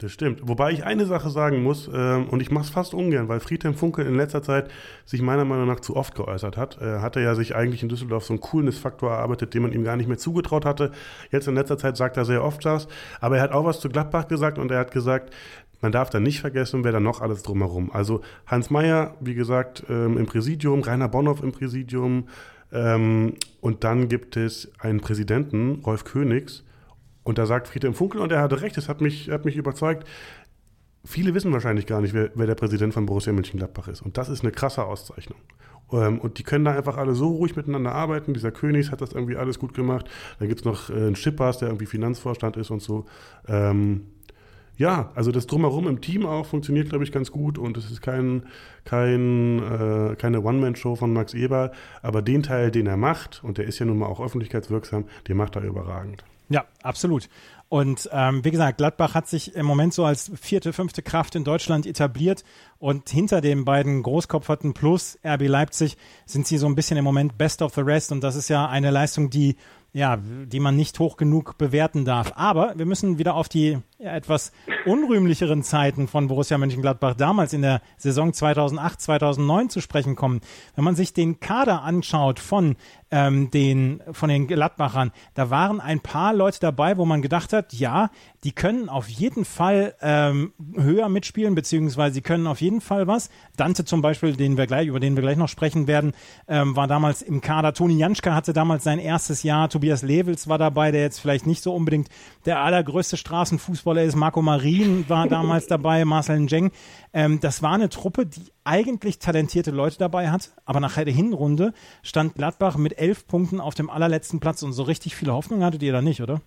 Das stimmt. Wobei ich eine Sache sagen muss, und ich mache es fast ungern, weil Friedhelm Funkel in letzter Zeit sich meiner Meinung nach zu oft geäußert hat. Hat er ja sich eigentlich in Düsseldorf so einen Coolness-Faktor erarbeitet, den man ihm gar nicht mehr zugetraut hatte. Jetzt in letzter Zeit sagt er sehr oft das. Aber er hat auch was zu Gladbach gesagt und er hat gesagt, man darf da nicht vergessen, wer da noch alles drumherum. Also Hans Meyer, wie gesagt, im Präsidium, Rainer Bonhoff im Präsidium. Und dann gibt es einen Präsidenten, Rolf Königs. Und da sagt Friedhelm Funkel, und er hatte recht, das hat mich überzeugt, viele wissen wahrscheinlich gar nicht, wer der Präsident von Borussia Mönchengladbach ist. Und das ist eine krasse Auszeichnung. Und die können da einfach alle so ruhig miteinander arbeiten. Dieser Königs hat das irgendwie alles gut gemacht. Dann gibt es noch einen Schippers, der irgendwie Finanzvorstand ist und so. Ja, also das Drumherum im Team auch funktioniert, glaube ich, ganz gut und es ist keine One-Man-Show von Max Eberl, aber den Teil, den er macht, und der ist ja nun mal auch öffentlichkeitswirksam, den macht er überragend. Ja, absolut. Und wie gesagt, Gladbach hat sich im Moment so als 4., 5. Kraft in Deutschland etabliert und hinter den beiden Großkopferten plus RB Leipzig sind sie so ein bisschen im Moment best of the rest und das ist ja eine Leistung, die man nicht hoch genug bewerten darf. Aber wir müssen wieder auf die etwas unrühmlicheren Zeiten von Borussia Mönchengladbach damals in der Saison 2008, 2009 zu sprechen kommen. Wenn man sich den Kader anschaut von den Gladbachern, da waren ein paar Leute dabei, wo man gedacht hat, ja, die können auf jeden Fall höher mitspielen, beziehungsweise sie können auf jeden Fall was. Dante zum Beispiel, über den wir gleich noch sprechen werden, war damals im Kader. Toni Janschka hatte damals sein erstes Jahr. Tobias Lewels war dabei, der jetzt vielleicht nicht so unbedingt der allergrößte Straßenfußballer ist. Marko Marin war damals dabei, Marcel Njeng. Das war eine Truppe, die eigentlich talentierte Leute dabei hat, aber nach der Hinrunde stand Gladbach mit 11 Punkten auf dem allerletzten Platz und so richtig viele Hoffnung hattet ihr da nicht, oder?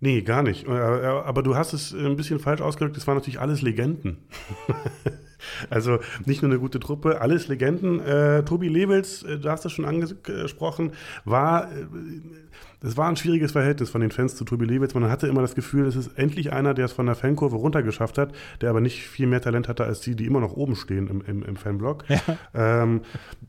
Nee, gar nicht. Aber du hast es ein bisschen falsch ausgedrückt. Es waren natürlich alles Legenden. Also nicht nur eine gute Truppe, alles Legenden. Tobi Lewels, du hast das schon angesprochen, es war ein schwieriges Verhältnis von den Fans zu Tobi Lewels. Man hatte immer das Gefühl, es ist endlich einer, der es von der Fankurve runtergeschafft hat, der aber nicht viel mehr Talent hatte als die immer noch oben stehen im Fanblock. Ja.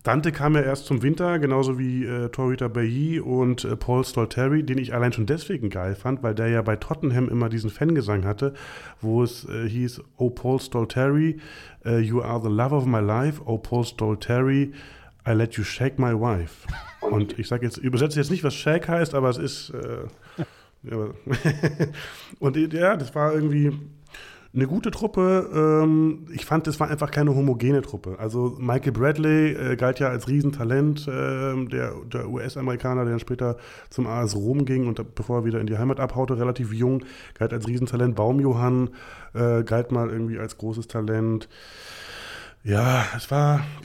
Dante kam ja erst zum Winter, genauso wie Torhüter Bailly und Paul Stolteri, den ich allein schon deswegen geil fand, weil der ja bei Tottenham immer diesen Fangesang hatte, wo es hieß, oh Paul Stolteri, you are the love of my life, oh Paul Stolteri, I let you shake my wife. Und ich sage jetzt, übersetze jetzt nicht, was Shake heißt, aber es ist. Und ja, das war irgendwie eine gute Truppe. Ich fand, das war einfach keine homogene Truppe. Also Michael Bradley galt ja als Riesentalent, der US-Amerikaner, der dann später zum AS Rom ging und bevor er wieder in die Heimat abhaute, relativ jung, galt als Riesentalent. Baumjohann galt mal irgendwie als großes Talent. Ja,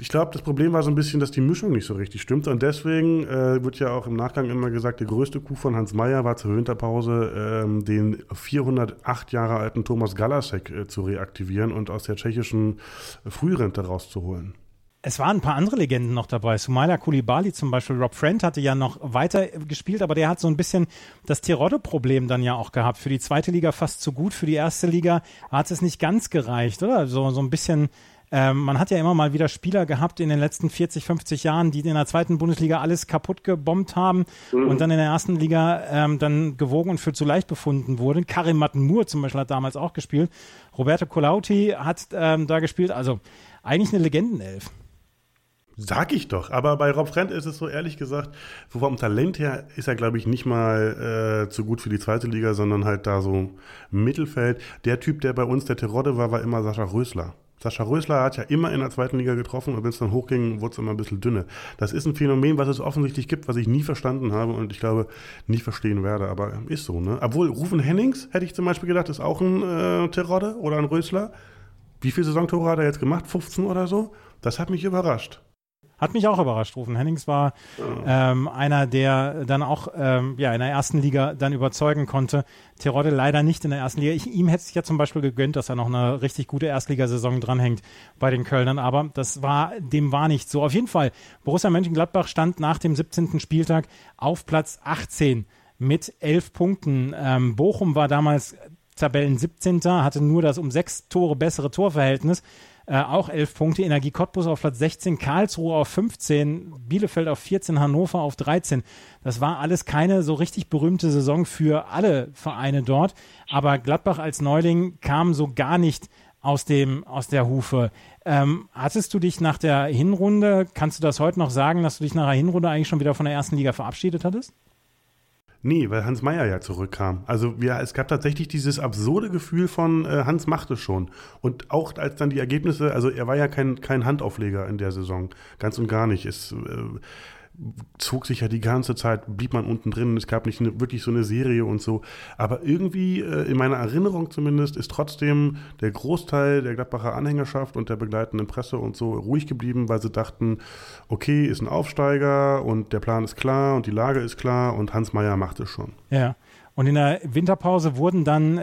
ich glaube, das Problem war so ein bisschen, dass die Mischung nicht so richtig stimmte und deswegen wird ja auch im Nachgang immer gesagt, der größte Coup von Hans Meyer war zur Winterpause, den 408 Jahre alten Thomas Galasek zu reaktivieren und aus der tschechischen Frührente rauszuholen. Es waren ein paar andere Legenden noch dabei. Soumaila Coulibaly zum Beispiel. Rob Friend hatte ja noch weiter gespielt, aber der hat so ein bisschen das Terodde-Problem dann ja auch gehabt. Für die zweite Liga fast zu gut, für die erste Liga hat es nicht ganz gereicht, oder? So ein bisschen, man hat ja immer mal wieder Spieler gehabt in den letzten 40, 50 Jahren, die in der zweiten Bundesliga alles kaputt gebombt haben und dann in der ersten Liga dann gewogen und für zu leicht befunden wurden. Karim Matmour zum Beispiel hat damals auch gespielt. Roberto Colautti hat da gespielt. Also eigentlich eine Legendenelf. Sag ich doch, aber bei Rob Friend ist es so, ehrlich gesagt, vom Talent her ist er, glaube ich, nicht mal zu gut für die zweite Liga, sondern halt da so Mittelfeld. Der Typ, der bei uns der Terodde war, war immer Sascha Rösler. Sascha Rösler hat ja immer in der zweiten Liga getroffen und wenn es dann hochging, wurde es immer ein bisschen dünner. Das ist ein Phänomen, was es offensichtlich gibt, was ich nie verstanden habe und ich glaube, nie verstehen werde, aber ist so, ne? Obwohl, Rufen Hennings, hätte ich zum Beispiel gedacht, ist auch ein Terodde oder ein Rösler. Wie viele Saisontore hat er jetzt gemacht? 15 oder so? Das hat mich überrascht. Hat mich auch überrascht, Rufen Hennings war einer, der dann auch in der ersten Liga dann überzeugen konnte. Terodde leider nicht in der ersten Liga. Ihm hätte es ja zum Beispiel gegönnt, dass er noch eine richtig gute Erstligasaison dranhängt bei den Kölnern, aber dem war nicht so. Auf jeden Fall, Borussia Mönchengladbach stand nach dem 17. Spieltag auf Platz 18 mit 11 Punkten. Bochum war damals Tabellen 17. hatte nur das um 6 Tore bessere Torverhältnis. Auch 11 Punkte, Energie Cottbus auf Platz 16, Karlsruhe auf 15, Bielefeld auf 14, Hannover auf 13. Das war alles keine so richtig berühmte Saison für alle Vereine dort, aber Gladbach als Neuling kam so gar nicht aus der Hufe. Hattest du dich nach der Hinrunde, kannst du das heute noch sagen, dass du dich nach der Hinrunde eigentlich schon wieder von der ersten Liga verabschiedet hattest? Nee, weil Hans Meyer ja zurückkam. Also es gab tatsächlich dieses absurde Gefühl von Hans macht es schon. Und auch als dann die Ergebnisse, also er war ja kein Handaufleger in der Saison, ganz und gar nicht. Es zog sich ja die ganze Zeit, blieb man unten drin, es gab nicht wirklich so eine Serie und so. Aber irgendwie, in meiner Erinnerung zumindest, ist trotzdem der Großteil der Gladbacher Anhängerschaft und der begleitenden Presse und so ruhig geblieben, weil sie dachten, okay, ist ein Aufsteiger und der Plan ist klar und die Lage ist klar und Hans Meyer macht es schon. Ja. Und in der Winterpause wurden dann,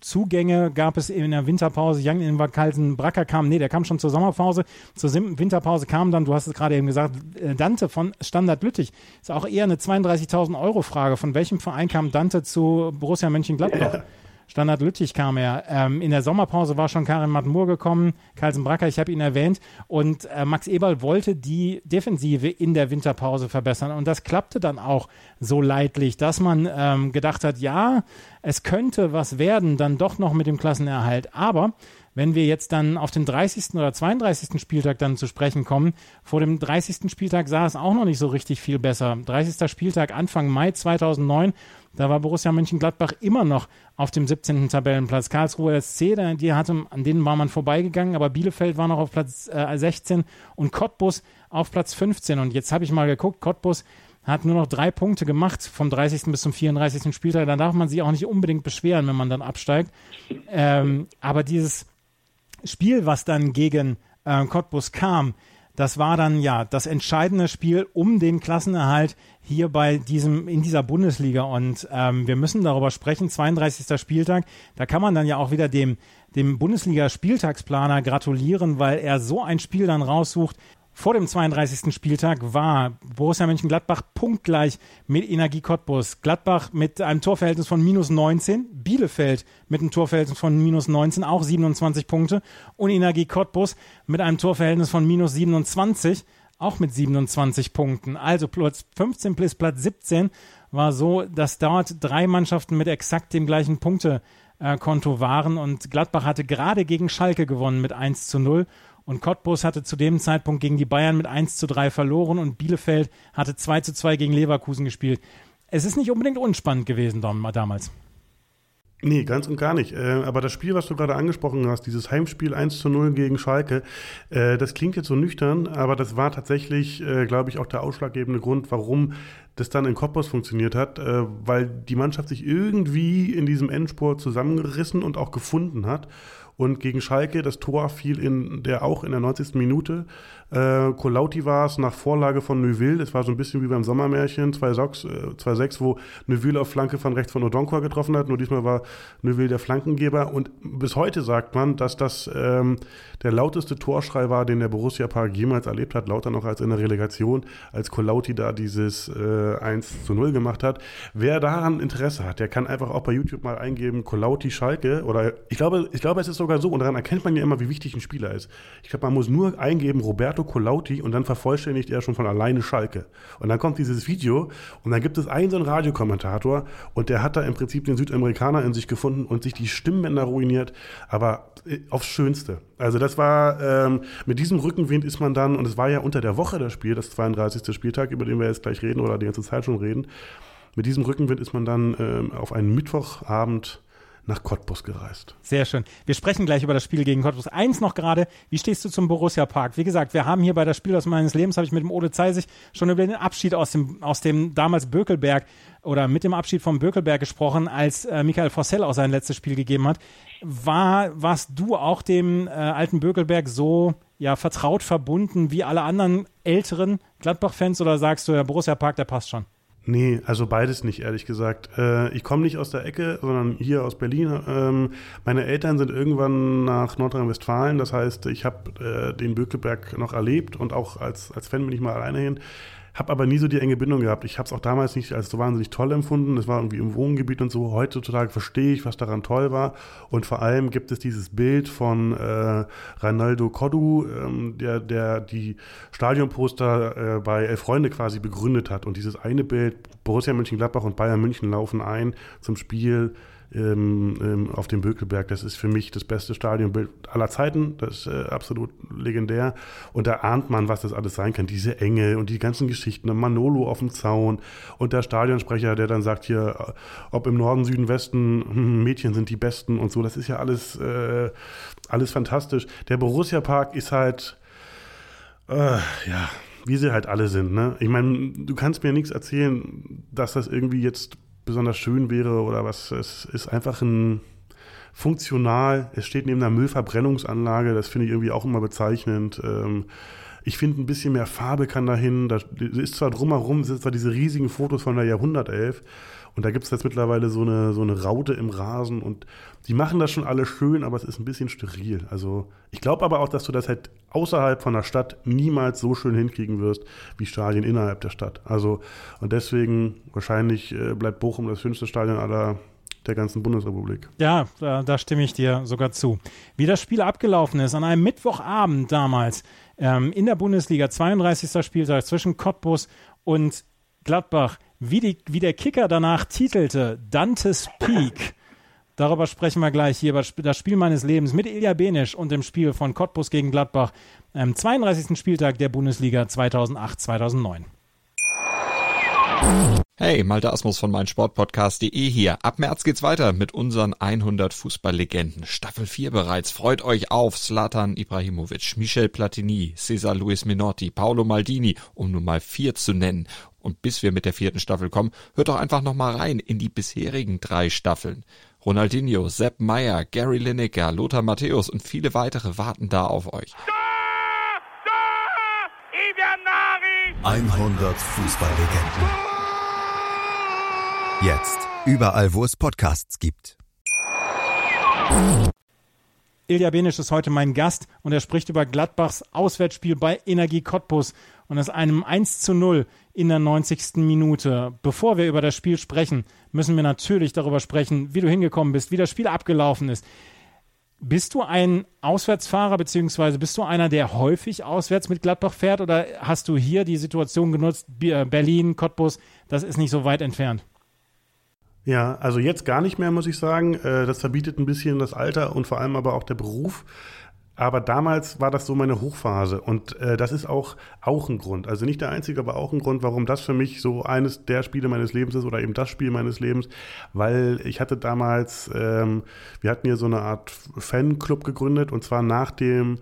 Zugänge gab es in der Winterpause. Jan Inverkalsen, Bracker der kam schon zur Sommerpause. Zur Winterpause kam dann, du hast es gerade eben gesagt, Dante von Standard Lüttich. Ist auch eher eine 32.000-Euro-Frage. Von welchem Verein kam Dante zu Borussia Mönchengladbach? Ja. Standard Lüttich kam er. In der Sommerpause war schon Karim Matmour gekommen, Carlsen Bracker, ich habe ihn erwähnt. Und Max Eberl wollte die Defensive in der Winterpause verbessern. Und das klappte dann auch so leidlich, dass man gedacht hat, ja, es könnte was werden, dann doch noch mit dem Klassenerhalt. Aber wenn wir jetzt dann auf den 30. oder 32. Spieltag dann zu sprechen kommen, vor dem 30. Spieltag sah es auch noch nicht so richtig viel besser. 30. Spieltag Anfang Mai 2009, da war Borussia Mönchengladbach immer noch auf dem 17. Tabellenplatz. Karlsruhe SC, an denen war man vorbeigegangen, aber Bielefeld war noch auf Platz 16 und Cottbus auf Platz 15. Und jetzt habe ich mal geguckt, Cottbus hat nur noch 3 Punkte gemacht vom 30. bis zum 34. Spieltag. Da darf man sich auch nicht unbedingt beschweren, wenn man dann absteigt. Aber dieses Spiel, was dann gegen Cottbus kam, das war dann das entscheidende Spiel um den Klassenerhalt hier in dieser Bundesliga. Und wir müssen darüber sprechen, 32. Spieltag, da kann man dann ja auch wieder dem Bundesliga-Spieltagsplaner gratulieren, weil er so ein Spiel dann raussucht. Vor dem 32. Spieltag war Borussia Mönchengladbach punktgleich mit Energie Cottbus. Gladbach mit einem Torverhältnis von -19, Bielefeld mit einem Torverhältnis von -19, auch 27 Punkte. Und Energie Cottbus mit einem Torverhältnis von -27, auch mit 27 Punkten. Also Platz 15 bis Platz 17 war so, dass dort 3 Mannschaften mit exakt dem gleichen Punktekonto waren. Und Gladbach hatte gerade gegen Schalke gewonnen mit 1:0. Und Cottbus hatte zu dem Zeitpunkt gegen die Bayern mit 1:3 verloren und Bielefeld hatte 2:2 gegen Leverkusen gespielt. Es ist nicht unbedingt unspannend gewesen damals. Nee, ganz und gar nicht. Aber das Spiel, was du gerade angesprochen hast, dieses Heimspiel 1:0 gegen Schalke, das klingt jetzt so nüchtern, aber das war tatsächlich, glaube ich, auch der ausschlaggebende Grund, warum das dann in Cottbus funktioniert hat, weil die Mannschaft sich irgendwie in diesem Endspurt zusammengerissen und auch gefunden hat. Und gegen Schalke, das Tor fiel in der 90. Minute, Colautti war es nach Vorlage von Neuville. Das war so ein bisschen wie beim Sommermärchen 2-6, wo Neuville auf Flanke von rechts von Odonkor getroffen hat. Nur diesmal war Neuville der Flankengeber. Und bis heute sagt man, dass das der lauteste Torschrei war, den der Borussia-Park jemals erlebt hat. Lauter noch als in der Relegation, als Colautti da dieses 1-0 gemacht hat. Wer daran Interesse hat, der kann einfach auch bei YouTube mal eingeben, Colautti Schalke. Oder ich glaube, es ist sogar so. Und daran erkennt man ja immer, wie wichtig ein Spieler ist. Ich glaube, man muss nur eingeben, Roberto Colautti, und dann vervollständigt er schon von alleine Schalke. Und dann kommt dieses Video und dann gibt es einen so einen Radiokommentator und der hat da im Prinzip den Südamerikaner in sich gefunden und sich die Stimmbänder ruiniert, aber aufs Schönste. Also das war, mit diesem Rückenwind ist man dann, und es war ja unter der Woche das Spiel, das 32. Spieltag, über den wir jetzt gleich reden oder die ganze Zeit schon reden, mit diesem Rückenwind ist man dann auf einen Mittwochabend nach Cottbus gereist. Sehr schön. Wir sprechen gleich über das Spiel gegen Cottbus. Eins noch gerade, wie stehst du zum Borussia-Park? Wie gesagt, wir haben hier bei das Spiel aus meines Lebens, habe ich mit dem Ole Zeisig schon über den Abschied aus dem damals Bökelberg oder mit dem Abschied vom Bökelberg gesprochen, als Michael Vossell auch sein letztes Spiel gegeben hat. Warst du auch dem alten Bökelberg so vertraut verbunden wie alle anderen älteren Gladbach-Fans oder sagst du, der Borussia-Park, der passt schon? Nee, also beides nicht, ehrlich gesagt. Ich komme nicht aus der Ecke, sondern hier aus Berlin. Meine Eltern sind irgendwann nach Nordrhein-Westfalen. Das heißt, ich habe den Bökelberg noch erlebt und auch als Fan bin ich mal alleine hin. Habe aber nie so die enge Bindung gehabt. Ich habe es auch damals nicht als so wahnsinnig toll empfunden. Das war irgendwie im Wohngebiet und so. Heutzutage verstehe ich, was daran toll war. Und vor allem gibt es dieses Bild von Ronaldo Kodu, der die Stadionposter bei Elf Freunde quasi begründet hat. Und dieses eine Bild, Borussia Mönchengladbach und Bayern München laufen ein zum Spiel auf dem Bökelberg. Das ist für mich das beste Stadionbild aller Zeiten. Das ist absolut legendär. Und da ahnt man, was das alles sein kann. Diese Enge und die ganzen Geschichten. Manolo auf dem Zaun und der Stadionsprecher, der dann sagt hier, ob im Norden, Süden, Westen, Mädchen sind die Besten und so. Das ist ja alles fantastisch. Der Borussia-Park ist halt wie sie halt alle sind. Ne? Ich meine, du kannst mir nichts erzählen, dass das irgendwie jetzt besonders schön wäre oder was. Es ist einfach funktional, es steht neben einer Müllverbrennungsanlage, das finde ich irgendwie auch immer bezeichnend. Ich finde, ein bisschen mehr Farbe kann dahin, da ist zwar drumherum, sind zwar diese riesigen Fotos von der Jahrhundertelf und da gibt es jetzt mittlerweile so eine Raute im Rasen und die machen das schon alle schön, aber es ist ein bisschen steril. Also ich glaube aber auch, dass du das halt außerhalb von der Stadt niemals so schön hinkriegen wirst, wie Stadien innerhalb der Stadt. Also und deswegen wahrscheinlich bleibt Bochum das schönste Stadion aller der ganzen Bundesrepublik. Ja, da stimme ich dir sogar zu. Wie das Spiel abgelaufen ist, an einem Mittwochabend damals in der Bundesliga, 32. Spieltag zwischen Cottbus und Gladbach, wie der Kicker danach titelte, Dantes Peak. Darüber sprechen wir gleich hier über das Spiel meines Lebens mit Ilja Benisch und dem Spiel von Cottbus gegen Gladbach am 32. Spieltag der Bundesliga 2008-2009. Hey, Malte Asmus von meinsportpodcast.de hier. Ab März geht's weiter mit unseren 100 Fußballlegenden. Staffel 4 bereits. Freut euch auf Zlatan Ibrahimovic, Michel Platini, Cesar Luis Menotti, Paolo Maldini, um nur mal 4 zu nennen. Und bis wir mit der 4. Staffel kommen, hört doch einfach nochmal rein in die bisherigen 3 Staffeln. Ronaldinho, Sepp Meyer, Gary Lineker, Lothar Matthäus und viele weitere warten da auf euch. 100 Fußballlegenden. Jetzt überall, wo es Podcasts gibt. Ilja Benisch ist heute mein Gast und er spricht über Gladbachs Auswärtsspiel bei Energie Cottbus und aus einem 1:0 in der 90. Minute. Bevor wir über das Spiel sprechen, müssen wir natürlich darüber sprechen, wie du hingekommen bist, wie das Spiel abgelaufen ist. Bist du ein Auswärtsfahrer beziehungsweise bist du einer, der häufig auswärts mit Gladbach fährt oder hast du hier die Situation genutzt, Berlin, Cottbus, das ist nicht so weit entfernt? Ja, also jetzt gar nicht mehr, muss ich sagen. Das verbietet ein bisschen das Alter und vor allem aber auch der Beruf. Aber damals war das so meine Hochphase und das ist auch ein Grund. Also nicht der einzige, aber auch ein Grund, warum das für mich so eines der Spiele meines Lebens ist oder eben das Spiel meines Lebens, weil ich hatte damals, wir hatten hier so eine Art Fanclub gegründet und zwar nach dem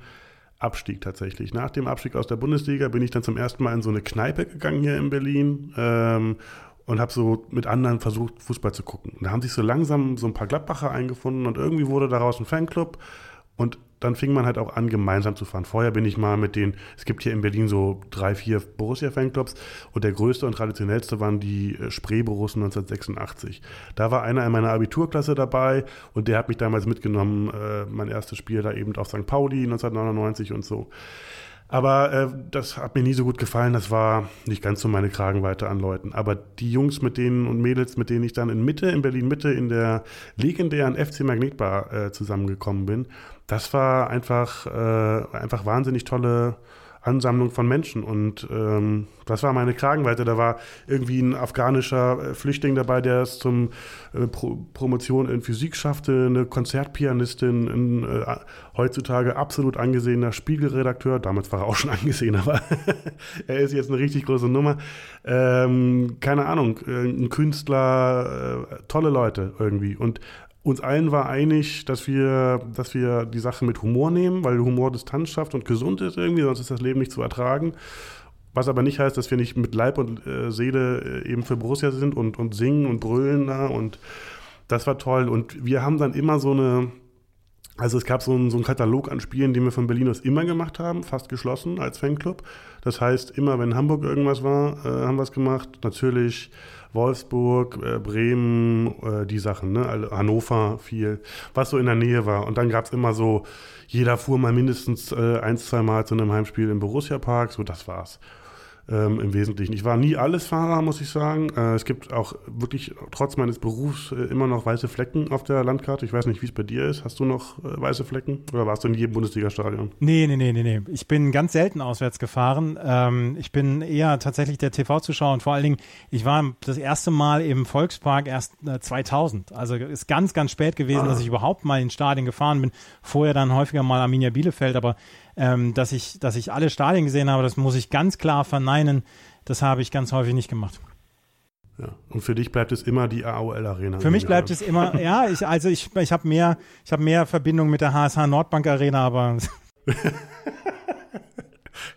Abstieg tatsächlich. Nach dem Abstieg aus der Bundesliga bin ich dann zum ersten Mal in so eine Kneipe gegangen hier in Berlin, und habe so mit anderen versucht, Fußball zu gucken. Da haben sich so langsam so ein paar Gladbacher eingefunden und irgendwie wurde daraus ein Fanclub. Und dann fing man halt auch an, gemeinsam zu fahren. Vorher bin ich mal mit den, es gibt hier in Berlin so 3, 4 Borussia-Fanclubs und der größte und traditionellste waren die Spree-Borussen 1986. Da war einer in meiner Abiturklasse dabei und der hat mich damals mitgenommen, mein erstes Spiel da eben auf St. Pauli 1999 und so. Aber das hat mir nie so gut gefallen, das war nicht ganz so meine Kragenweite an Leuten. Aber die Jungs mit denen und Mädels, mit denen ich dann in Berlin-Mitte in der legendären FC Magnetbar zusammengekommen bin, das war einfach wahnsinnig tolle Ansammlung von Menschen und das war meine Kragenweite. Da war irgendwie ein afghanischer Flüchtling dabei, der es zum Promotion in Physik schaffte, eine Konzertpianistin, ein heutzutage absolut angesehener Spiegelredakteur, damals war er auch schon angesehen, aber er ist jetzt eine richtig große Nummer. Keine Ahnung, ein Künstler, tolle Leute irgendwie und uns allen war einig, dass wir die Sache mit Humor nehmen, weil Humor Distanz schafft und gesund ist irgendwie, sonst ist das Leben nicht zu ertragen. Was aber nicht heißt, dass wir nicht mit Leib und Seele eben für Borussia sind und singen und brüllen da und das war toll. Und wir haben dann immer also es gab so einen Katalog an Spielen, den wir von Berlin aus immer gemacht haben, fast geschlossen als Fanclub. Das heißt, immer wenn Hamburg irgendwas war, haben wir es gemacht. Natürlich Wolfsburg, Bremen, die Sachen, ne? Also Hannover viel, was so in der Nähe war. Und dann gab es immer so, jeder fuhr mal mindestens 1, 2 Mal zu einem Heimspiel im Borussia-Park, so das war's im Wesentlichen. Ich war nie alles Fahrer, muss ich sagen. Es gibt auch wirklich trotz meines Berufs immer noch weiße Flecken auf der Landkarte. Ich weiß nicht, wie es bei dir ist. Hast du noch weiße Flecken? Oder warst du in jedem Bundesliga-Stadion? Nee. Ich bin ganz selten auswärts gefahren. Ich bin eher tatsächlich der TV-Zuschauer und vor allen Dingen, ich war das erste Mal im Volkspark erst 2000. Also ist ganz, ganz spät gewesen, dass ich überhaupt mal in Stadien gefahren bin. Vorher dann häufiger mal Arminia Bielefeld, aber dass ich alle Stadien gesehen habe, das muss ich ganz klar verneinen. Das habe ich ganz häufig nicht gemacht. Ja. Und für dich bleibt es immer die AOL-Arena? Für mich bleibt es immer, ja, ich habe mehr Verbindung mit der HSH Nordbank-Arena, aber...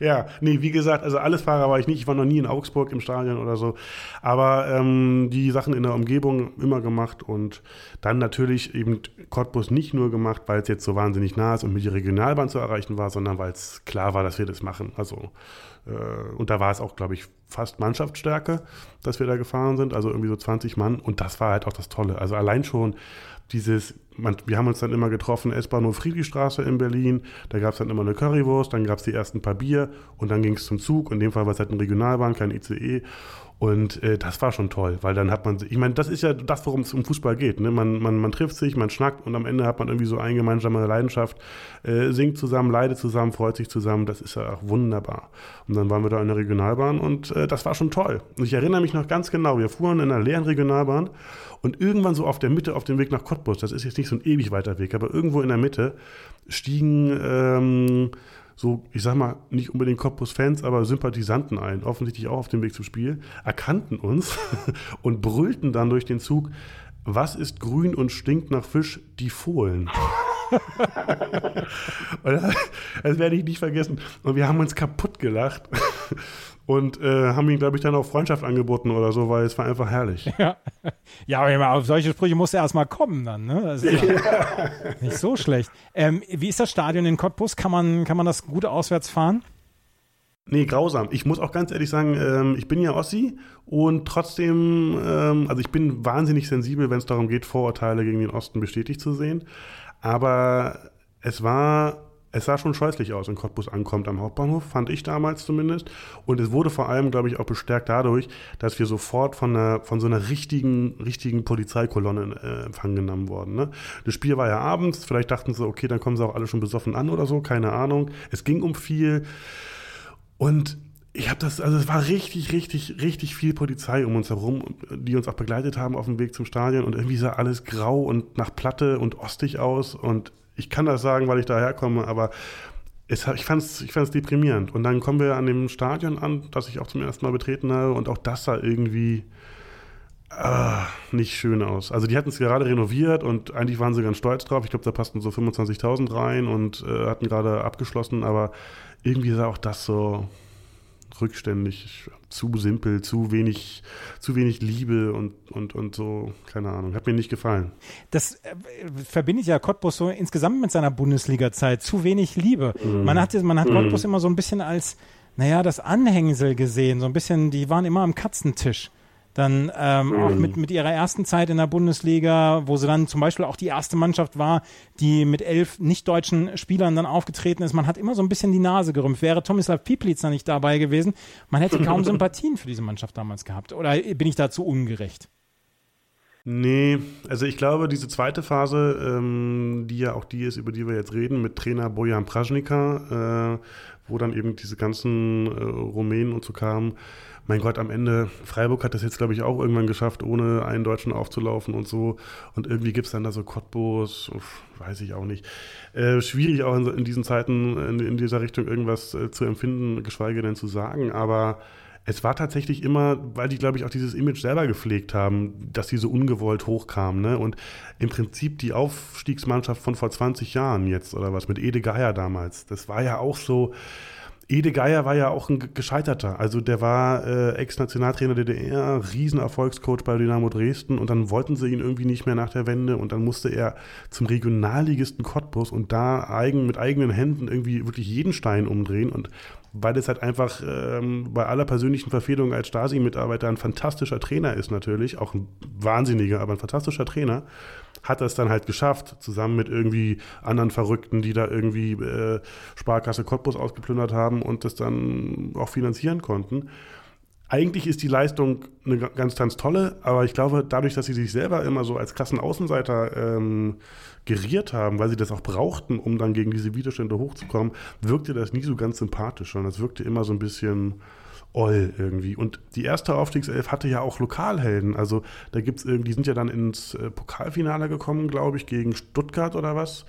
Ja, nee, wie gesagt, also alles Fahrer war ich nicht. Ich war noch nie in Augsburg im Stadion oder so. Aber die Sachen in der Umgebung immer gemacht und dann natürlich eben Cottbus nicht nur gemacht, weil es jetzt so wahnsinnig nah ist und mit der Regionalbahn zu erreichen war, sondern weil es klar war, dass wir das machen. Also und da war es auch, glaube ich, fast Mannschaftsstärke, dass wir da gefahren sind. Also irgendwie so 20 Mann und das war halt auch das Tolle. Also allein schon wir haben uns dann immer getroffen, S-Bahnhof Friedrichstraße in Berlin, da gab es dann immer eine Currywurst, dann gab es die ersten paar Bier und dann ging es zum Zug. In dem Fall war es halt eine Regionalbahn, kein ICE. Und das war schon toll, weil dann hat man, ich meine, das ist ja das, worum es um Fußball geht. Ne? Man trifft sich, man schnackt und am Ende hat man irgendwie so eine gemeinsame Leidenschaft, singt zusammen, leidet zusammen, freut sich zusammen, das ist ja auch wunderbar. Und dann waren wir da in der Regionalbahn und das war schon toll. Und ich erinnere mich noch ganz genau, wir fuhren in einer leeren Regionalbahn und irgendwann so auf der Mitte auf dem Weg nach Cottbus, das ist jetzt nicht so ein ewig weiter Weg, aber irgendwo in der Mitte stiegen... so, ich sag mal, nicht unbedingt Cottbus-Fans, aber Sympathisanten ein, offensichtlich auch auf dem Weg zum Spiel, erkannten uns und brüllten dann durch den Zug, was ist grün und stinkt nach Fisch? Die Fohlen. Das werde ich nicht vergessen. Und wir haben uns kaputt gelacht und haben ihm, glaube ich, dann auch Freundschaft angeboten oder so, weil es war einfach herrlich. Ja, aber auf solche Sprüche musst du erst mal kommen dann, ne? Das ist ja nicht so schlecht. Wie ist das Stadion in Cottbus? Kann man das gut auswärts fahren? Nee, grausam. Ich muss auch ganz ehrlich sagen, ich bin ja Ossi und trotzdem, also ich bin wahnsinnig sensibel, wenn es darum geht, Vorurteile gegen den Osten bestätigt zu sehen. Aber es sah schon scheußlich aus, wenn Cottbus ankommt am Hauptbahnhof, fand ich damals zumindest. Und es wurde vor allem, glaube ich, auch bestärkt dadurch, dass wir sofort von so einer richtigen Polizeikolonne in Empfang genommen wurden. Ne? Das Spiel war ja abends, vielleicht dachten sie, okay, dann kommen sie auch alle schon besoffen an oder so, keine Ahnung. Es ging um viel und es war richtig, richtig, richtig viel Polizei um uns herum, die uns auch begleitet haben auf dem Weg zum Stadion und irgendwie sah alles grau und nach Platte und ostig aus und ich kann das sagen, weil ich daherkomme, aber ich fand es deprimierend und dann kommen wir an dem Stadion an, das ich auch zum ersten Mal betreten habe und auch das sah irgendwie nicht schön aus. Also die hatten es gerade renoviert und eigentlich waren sie ganz stolz drauf. Ich glaube, da passten so 25.000 rein und hatten gerade abgeschlossen, aber irgendwie sah auch das so rückständig, zu simpel, zu wenig Liebe und so, keine Ahnung, hat mir nicht gefallen. Das verbinde ich ja Cottbus so insgesamt mit seiner Bundesliga-Zeit, zu wenig Liebe. Man hat Cottbus immer so ein bisschen als, naja, das Anhängsel gesehen, so ein bisschen, die waren immer am Katzentisch. Dann auch mit ihrer ersten Zeit in der Bundesliga, wo sie dann zum Beispiel auch die erste Mannschaft war, die mit 11 nicht-deutschen Spielern dann aufgetreten ist. Man hat immer so ein bisschen die Nase gerümpft. Wäre Tomislav Piplica nicht dabei gewesen, man hätte kaum Sympathien für diese Mannschaft damals gehabt. Oder bin ich dazu ungerecht? Nee, also ich glaube, diese zweite Phase, die ja auch die ist, über die wir jetzt reden, mit Trainer Bojan Pražnika, wo dann eben diese ganzen Rumänen und so kamen. Mein Gott, am Ende, Freiburg hat das jetzt, glaube ich, auch irgendwann geschafft, ohne einen Deutschen aufzulaufen und so. Und irgendwie gibt es dann da so Cottbus, weiß ich auch nicht. Schwierig auch in diesen Zeiten, in dieser Richtung irgendwas zu empfinden, geschweige denn zu sagen. Aber es war tatsächlich immer, weil die, glaube ich, auch dieses Image selber gepflegt haben, dass die so ungewollt hochkamen. Ne? Und im Prinzip die Aufstiegsmannschaft von vor 20 Jahren jetzt, oder was, mit Ede Geier damals, das war ja auch so. Ede Geier war ja auch ein Gescheiterter, also der war Ex-Nationaltrainer der DDR, Riesenerfolgscoach bei Dynamo Dresden und dann wollten sie ihn irgendwie nicht mehr nach der Wende und dann musste er zum Regionalligisten Cottbus und da mit eigenen Händen irgendwie wirklich jeden Stein umdrehen und weil es halt einfach bei aller persönlichen Verfehlung als Stasi-Mitarbeiter ein fantastischer Trainer ist natürlich, auch ein wahnsinniger, aber ein fantastischer Trainer, hat das dann halt geschafft, zusammen mit irgendwie anderen Verrückten, die da irgendwie Sparkasse Cottbus ausgeplündert haben und das dann auch finanzieren konnten. Eigentlich ist die Leistung eine ganz tolle, aber ich glaube, dadurch, dass sie sich selber immer so als krassen Außenseiter geriert haben, weil sie das auch brauchten, um dann gegen diese Widerstände hochzukommen, wirkte das nie so ganz sympathisch, sondern das wirkte immer so ein bisschen oll irgendwie. Und die erste Aufstiegself hatte ja auch Lokalhelden. Also da gibt's irgendwie, die sind ja dann ins Pokalfinale gekommen, glaube ich, gegen Stuttgart oder was.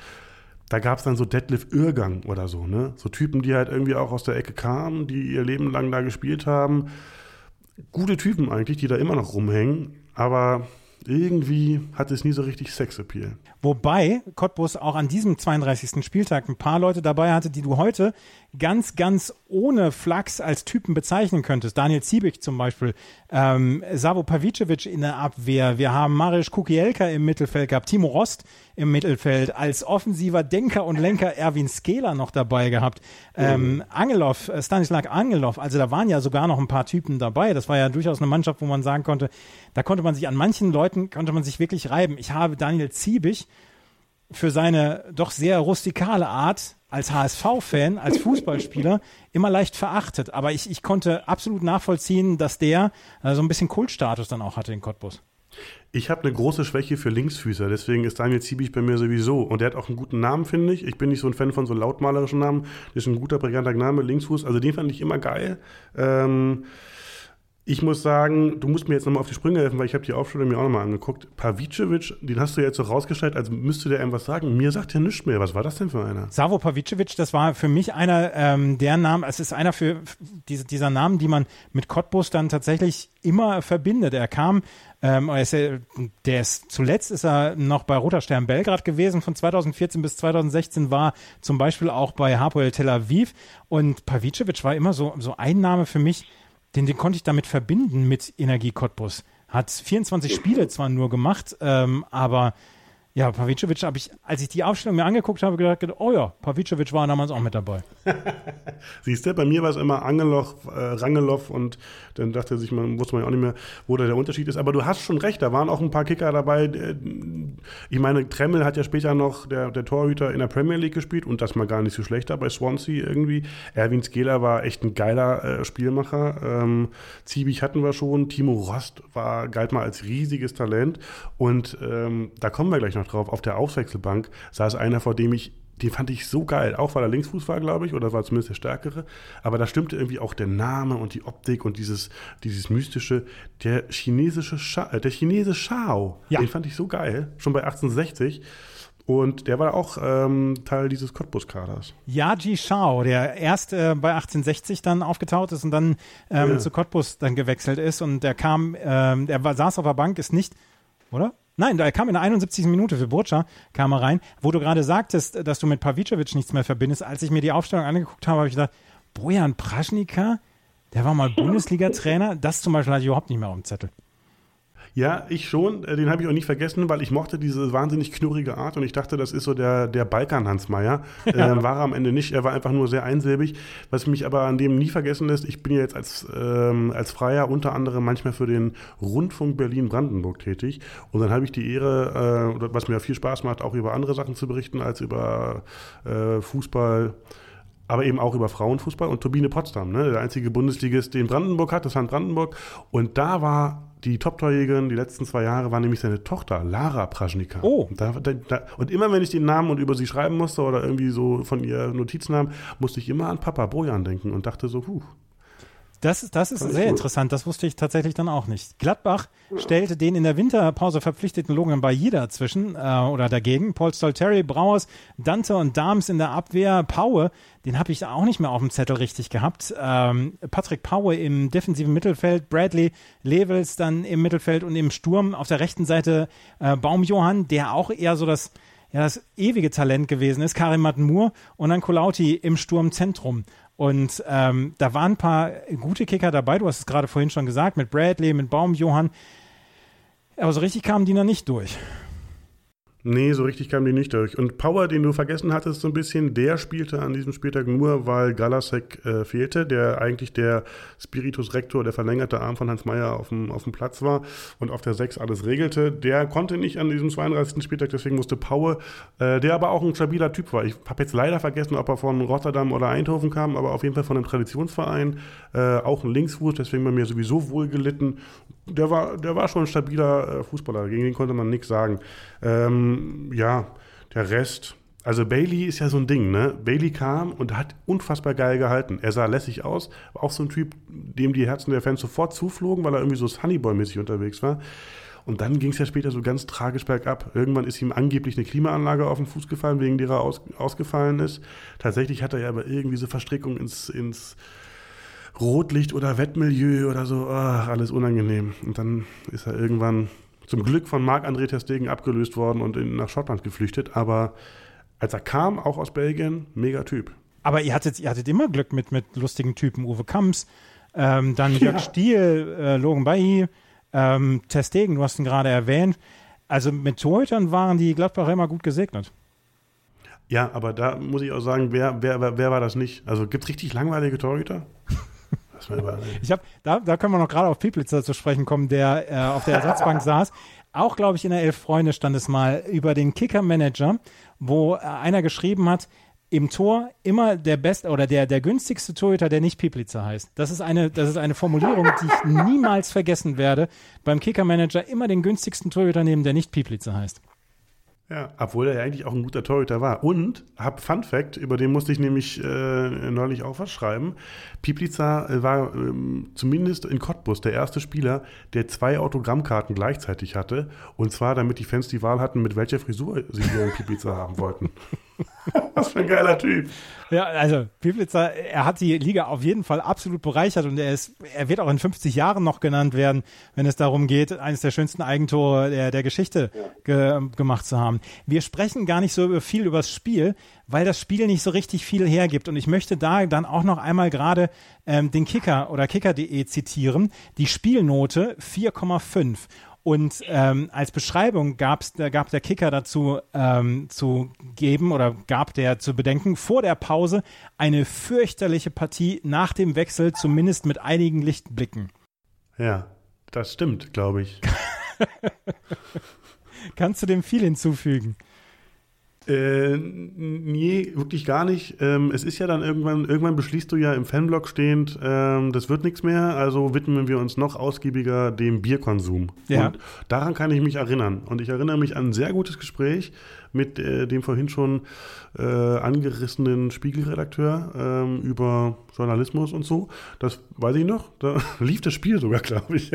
Da gab's dann so Detlef Uehrgang oder so, ne? So Typen, die halt irgendwie auch aus der Ecke kamen, die ihr Leben lang da gespielt haben. Gute Typen eigentlich, die da immer noch rumhängen, aber irgendwie hat es nie so richtig Sexappeal. Wobei Cottbus auch an diesem 32. Spieltag ein paar Leute dabei hatte, die du heute ganz ohne Flachs als Typen bezeichnen könntest. Daniel Ziebig zum Beispiel, Savo Pavicevic in der Abwehr. Wir haben Mariusz Kukielka im Mittelfeld gehabt, Timo Rost im Mittelfeld, als offensiver Denker und Lenker Erwin Skeler noch dabei gehabt, Stanislav Angelov. Also da waren ja sogar noch ein paar Typen dabei. Das war ja durchaus eine Mannschaft, wo man sagen konnte, da konnte man sich an manchen Leuten wirklich reiben. Ich habe Daniel Ziebig für seine doch sehr rustikale Art als HSV-Fan, als Fußballspieler immer leicht verachtet. Aber ich konnte absolut nachvollziehen, dass der so ein bisschen Kultstatus dann auch hatte in Cottbus. Ich habe eine große Schwäche für Linksfüßer, deswegen ist Daniel Ziebig bei mir sowieso. Und der hat auch einen guten Namen, finde ich. Ich bin nicht so ein Fan von so lautmalerischen Namen. Das ist ein guter, brillanter Name, Linksfuß. Also den fand ich immer geil. Ich muss sagen, du musst mir jetzt nochmal auf die Sprünge helfen, weil ich habe die Aufstellung mir auch nochmal angeguckt. Pavicevic, den hast du ja jetzt so rausgestellt, als müsste der einem was sagen. Mir sagt er nichts mehr. Was war das denn für einer? Savo Pavicevic, das war für mich einer der Namen, es ist einer dieser Namen, die man mit Cottbus dann tatsächlich immer verbindet. Er kam, zuletzt ist er noch bei Roter Stern Belgrad gewesen, von 2014 bis 2016 war zum Beispiel auch bei Hapoel Tel Aviv und Pavicevic war immer so ein Name für mich, den konnte ich damit verbinden mit Energie Cottbus. Hat 24 Spiele zwar nur gemacht, aber ja, Pavicevic habe ich, als ich die Aufstellung mir angeguckt habe, gedacht, oh ja, Pavicevic war damals auch mit dabei. Siehst du, bei mir war es immer Rangeloff und dann dachte sich, wusste man ja auch nicht mehr, wo da der Unterschied ist. Aber du hast schon recht, da waren auch ein paar Kicker dabei. Ich meine, Tremmel hat ja später noch der Torhüter in der Premier League gespielt und das mal gar nicht so schlechter bei Swansea irgendwie. Erwin Skeler war echt ein geiler Spielmacher. Ziebig hatten wir schon. Timo Rost galt mal als riesiges Talent und da kommen wir gleich noch drauf. Auf der Auswechselbank saß einer, vor dem den fand ich so geil, auch weil er Linksfuß war, glaube ich, oder war zumindest der Stärkere, aber da stimmte irgendwie auch der Name und die Optik und dieses Mystische, der Chinese Shao, ja. Den fand ich so geil, schon bei 1860 und der war auch Teil dieses Cottbus-Kaders. Yaji Shao, der erst bei 1860 dann aufgetaucht ist und dann zu Cottbus dann gewechselt ist und der kam, saß auf der Bank, ist nicht, oder? Nein, da kam in der 71. Minute für Burca, kam er rein, wo du gerade sagtest, dass du mit Pavicevic nichts mehr verbindest. Als ich mir die Aufstellung angeguckt habe, habe ich gedacht, Bojan Pražnika, Der war mal Bundesliga-Trainer. Das zum Beispiel hatte ich überhaupt nicht mehr auf dem Zettel. Ja, ich schon. Den habe ich auch nicht vergessen, weil ich mochte diese wahnsinnig knurrige Art und ich dachte, das ist so der Balkan-Hans Meyer. War er am Ende nicht. Er war einfach nur sehr einsilbig. Was mich aber an dem nie vergessen lässt, ich bin ja jetzt als Freier unter anderem manchmal für den Rundfunk Berlin-Brandenburg tätig. Und dann habe ich die Ehre, was mir viel Spaß macht, auch über andere Sachen zu berichten als über Fußball, aber eben auch über Frauenfußball und Turbine Potsdam, ne? Der einzige Bundesligist, den Brandenburg hat, das Hand Brandenburg. Und da war die Top-Torjägerin, die letzten 2 Jahre, war nämlich seine Tochter, Lara Praschnika. Oh. Und immer, wenn ich den Namen und über sie schreiben musste oder irgendwie so von ihr Notizen haben, musste ich immer an Papa Bojan denken und dachte so, Das ist sehr interessant, das wusste ich tatsächlich dann auch nicht. Gladbach stellte den in der Winterpause verpflichteten Logan Bayida dazwischen oder dagegen. Paul Stolteri, Brauers, Dante und Dahms in der Abwehr. Paue, den habe ich auch nicht mehr auf dem Zettel richtig gehabt. Patrick Paue im defensiven Mittelfeld, Bradley Lewels dann im Mittelfeld und im Sturm. Auf der rechten Seite Baumjohann, der auch eher so das ewige Talent gewesen ist. Karim Matmour und dann Colautti im Sturmzentrum. Und da waren ein paar gute Kicker dabei, du hast es gerade vorhin schon gesagt, mit Bradley, mit Baumjohann. Aber so richtig kamen die noch nicht durch. Nee, so richtig kamen die nicht durch. Und Power, den du vergessen hattest so ein bisschen, der spielte an diesem Spieltag nur, weil Galasek fehlte, der eigentlich der Spiritus Rector, der verlängerte Arm von Hans Meyer auf dem Platz war und auf der 6 alles regelte. Der konnte nicht an diesem 32. Spieltag, deswegen musste Power, der aber auch ein stabiler Typ war. Ich habe jetzt leider vergessen, ob er von Rotterdam oder Eindhoven kam, aber auf jeden Fall von einem Traditionsverein, auch ein Linksfuß, deswegen bei mir sowieso wohl gelitten. Der war schon ein stabiler Fußballer, gegen den konnte man nichts sagen. Ja, der Rest, also Bailey ist ja so ein Ding, ne? Bailey kam und hat unfassbar geil gehalten. Er sah lässig aus, war auch so ein Typ, dem die Herzen der Fans sofort zuflogen, weil er irgendwie so Sunnyboy-mäßig unterwegs war. Und dann ging es ja später so ganz tragisch bergab. Irgendwann ist ihm angeblich eine Klimaanlage auf den Fuß gefallen, wegen der er ausgefallen ist. Tatsächlich hat er ja aber irgendwie so Verstrickung ins Rotlicht oder Wettmilieu oder so, ach, alles unangenehm. Und dann ist er irgendwann zum Glück von Marc-André ter Stegen abgelöst worden und nach Schottland geflüchtet. Aber als er kam, auch aus Belgien, mega Typ. Aber ihr hattet immer Glück mit lustigen Typen. Uwe Kamps, dann Jörg Stiel, Logan Bailly, ter Stegen, du hast ihn gerade erwähnt. Also mit Torhütern waren die Gladbacher immer gut gesegnet. Ja, aber da muss ich auch sagen, wer war das nicht? Also gibt es richtig langweilige Torhüter? Da können wir noch gerade auf Pieplitzer zu sprechen kommen, der auf der Ersatzbank saß. Auch, glaube ich, in der Elf Freunde stand es mal über den Kicker-Manager, wo einer geschrieben hat, im Tor immer der beste oder der günstigste Torhüter, der nicht Pieplitzer heißt. Das ist eine Formulierung, die ich niemals vergessen werde. Beim Kicker-Manager immer den günstigsten Torhüter nehmen, der nicht Pieplitzer heißt. Ja, obwohl er ja eigentlich auch ein guter Torhüter war. Und, Fun Fact, über den musste ich nämlich neulich auch was schreiben. Pieplitzer war zumindest in Cottbus der erste Spieler, der 2 Autogrammkarten gleichzeitig hatte. Und zwar, damit die Fans die Wahl hatten, mit welcher Frisur sie ihren Pieplitzer haben wollten. Was für ein geiler Typ. Ja, also Pieplitzer, er hat die Liga auf jeden Fall absolut bereichert und er wird auch in 50 Jahren noch genannt werden, wenn es darum geht, eines der schönsten Eigentore der Geschichte gemacht zu haben. Wir sprechen gar nicht so viel über das Spiel, weil das Spiel nicht so richtig viel hergibt. Und ich möchte da dann auch noch einmal gerade den Kicker oder kicker.de zitieren. Die Spielnote 4,5. Und als Beschreibung gab der Kicker dazu zu geben oder gab der zu bedenken, vor der Pause eine fürchterliche Partie, nach dem Wechsel zumindest mit einigen Lichtblicken. Ja, das stimmt, glaube ich. Kannst du dem viel hinzufügen? Nee, wirklich gar nicht. Es ist ja dann irgendwann beschließt du ja im Fanblock stehend, das wird nichts mehr, also widmen wir uns noch ausgiebiger dem Bierkonsum. Ja. Und daran kann ich mich erinnern. Und ich erinnere mich an ein sehr gutes Gespräch mit dem vorhin schon angerissenen Spiegelredakteur über Journalismus und so. Das weiß ich noch. Da lief das Spiel sogar, glaube ich,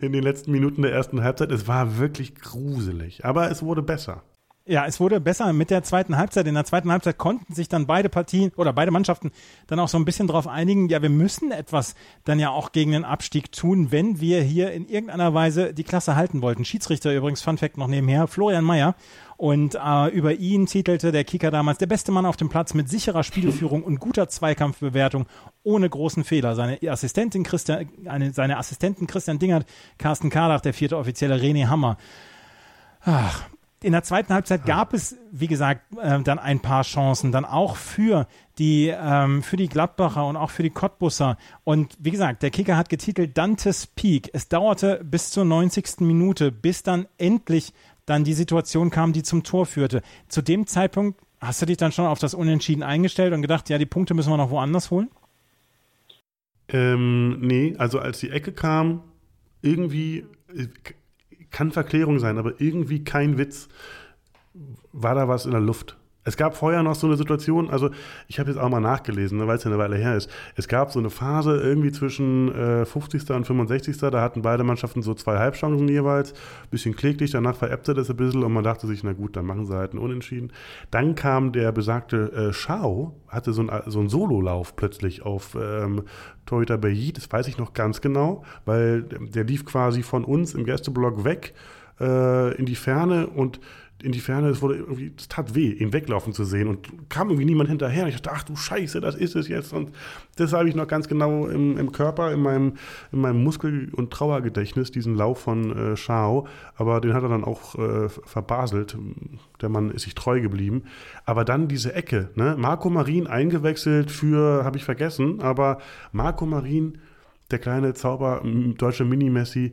in den letzten Minuten der ersten Halbzeit. Es war wirklich gruselig, aber es wurde besser. Ja, es wurde besser mit der zweiten Halbzeit. In der zweiten Halbzeit konnten sich dann beide Partien oder beide Mannschaften dann auch so ein bisschen drauf einigen, ja, wir müssen etwas dann ja auch gegen den Abstieg tun, wenn wir hier in irgendeiner Weise die Klasse halten wollten. Schiedsrichter übrigens, Fun Fact noch nebenher, Florian Mayer. Und über ihn titelte der Kicker damals: der beste Mann auf dem Platz mit sicherer Spielführung und guter Zweikampfbewertung ohne großen Fehler. Seine Assistenten Christian Dingert, Carsten Kardach, der vierte Offizielle René Hammer. Ach. In der zweiten Halbzeit gab es, wie gesagt, dann ein paar Chancen, dann auch für die Gladbacher und auch für die Cottbusser. Und wie gesagt, der Kicker hat getitelt Dantes Peak. Es dauerte bis zur 90. Minute, bis dann endlich dann die Situation kam, die zum Tor führte. Zu dem Zeitpunkt hast du dich dann schon auf das Unentschieden eingestellt und gedacht, ja, die Punkte müssen wir noch woanders holen? Nee, also als die Ecke kam, irgendwie... Kann Verklärung sein, aber irgendwie kein Witz, war da was in der Luft. Es gab vorher noch so eine Situation, also ich habe jetzt auch mal nachgelesen, weil es ja eine Weile her ist. Es gab so eine Phase irgendwie zwischen 50. und 65. Da hatten beide Mannschaften so zwei Halbchancen jeweils. Ein bisschen kläglich, danach veräppte das ein bisschen und man dachte sich, na gut, dann machen sie halt einen Unentschieden. Dann kam der besagte Schau, hatte so einen Sololauf plötzlich auf Toyota Bayi, das weiß ich noch ganz genau, weil der lief quasi von uns im Gästeblock weg in die Ferne, es tat weh, ihn weglaufen zu sehen und kam irgendwie niemand hinterher. Und ich dachte, ach du Scheiße, das ist es jetzt. Und das habe ich noch ganz genau im Körper, in meinem Muskel- und Trauergedächtnis, diesen Lauf von Schau. Aber den hat er dann auch verbaselt. Der Mann ist sich treu geblieben. Aber dann diese Ecke, ne? Marko Marin eingewechselt für, habe ich vergessen, aber Marko Marin, der kleine Zauber, deutsche Mini-Messi,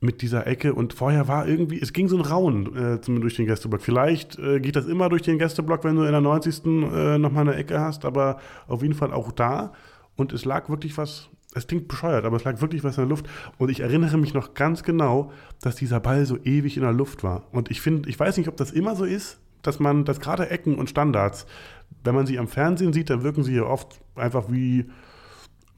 mit dieser Ecke, und vorher war irgendwie, es ging so ein Raunen durch den Gästeblock. Vielleicht geht das immer durch den Gästeblock, wenn du in der 90. Nochmal eine Ecke hast, aber auf jeden Fall auch da. Und es lag wirklich was, es klingt bescheuert, aber es lag wirklich was in der Luft. Und ich erinnere mich noch ganz genau, dass dieser Ball so ewig in der Luft war. Und ich weiß nicht, ob das immer so ist, dass gerade Ecken und Standards, wenn man sie am Fernsehen sieht, dann wirken sie ja oft einfach wie...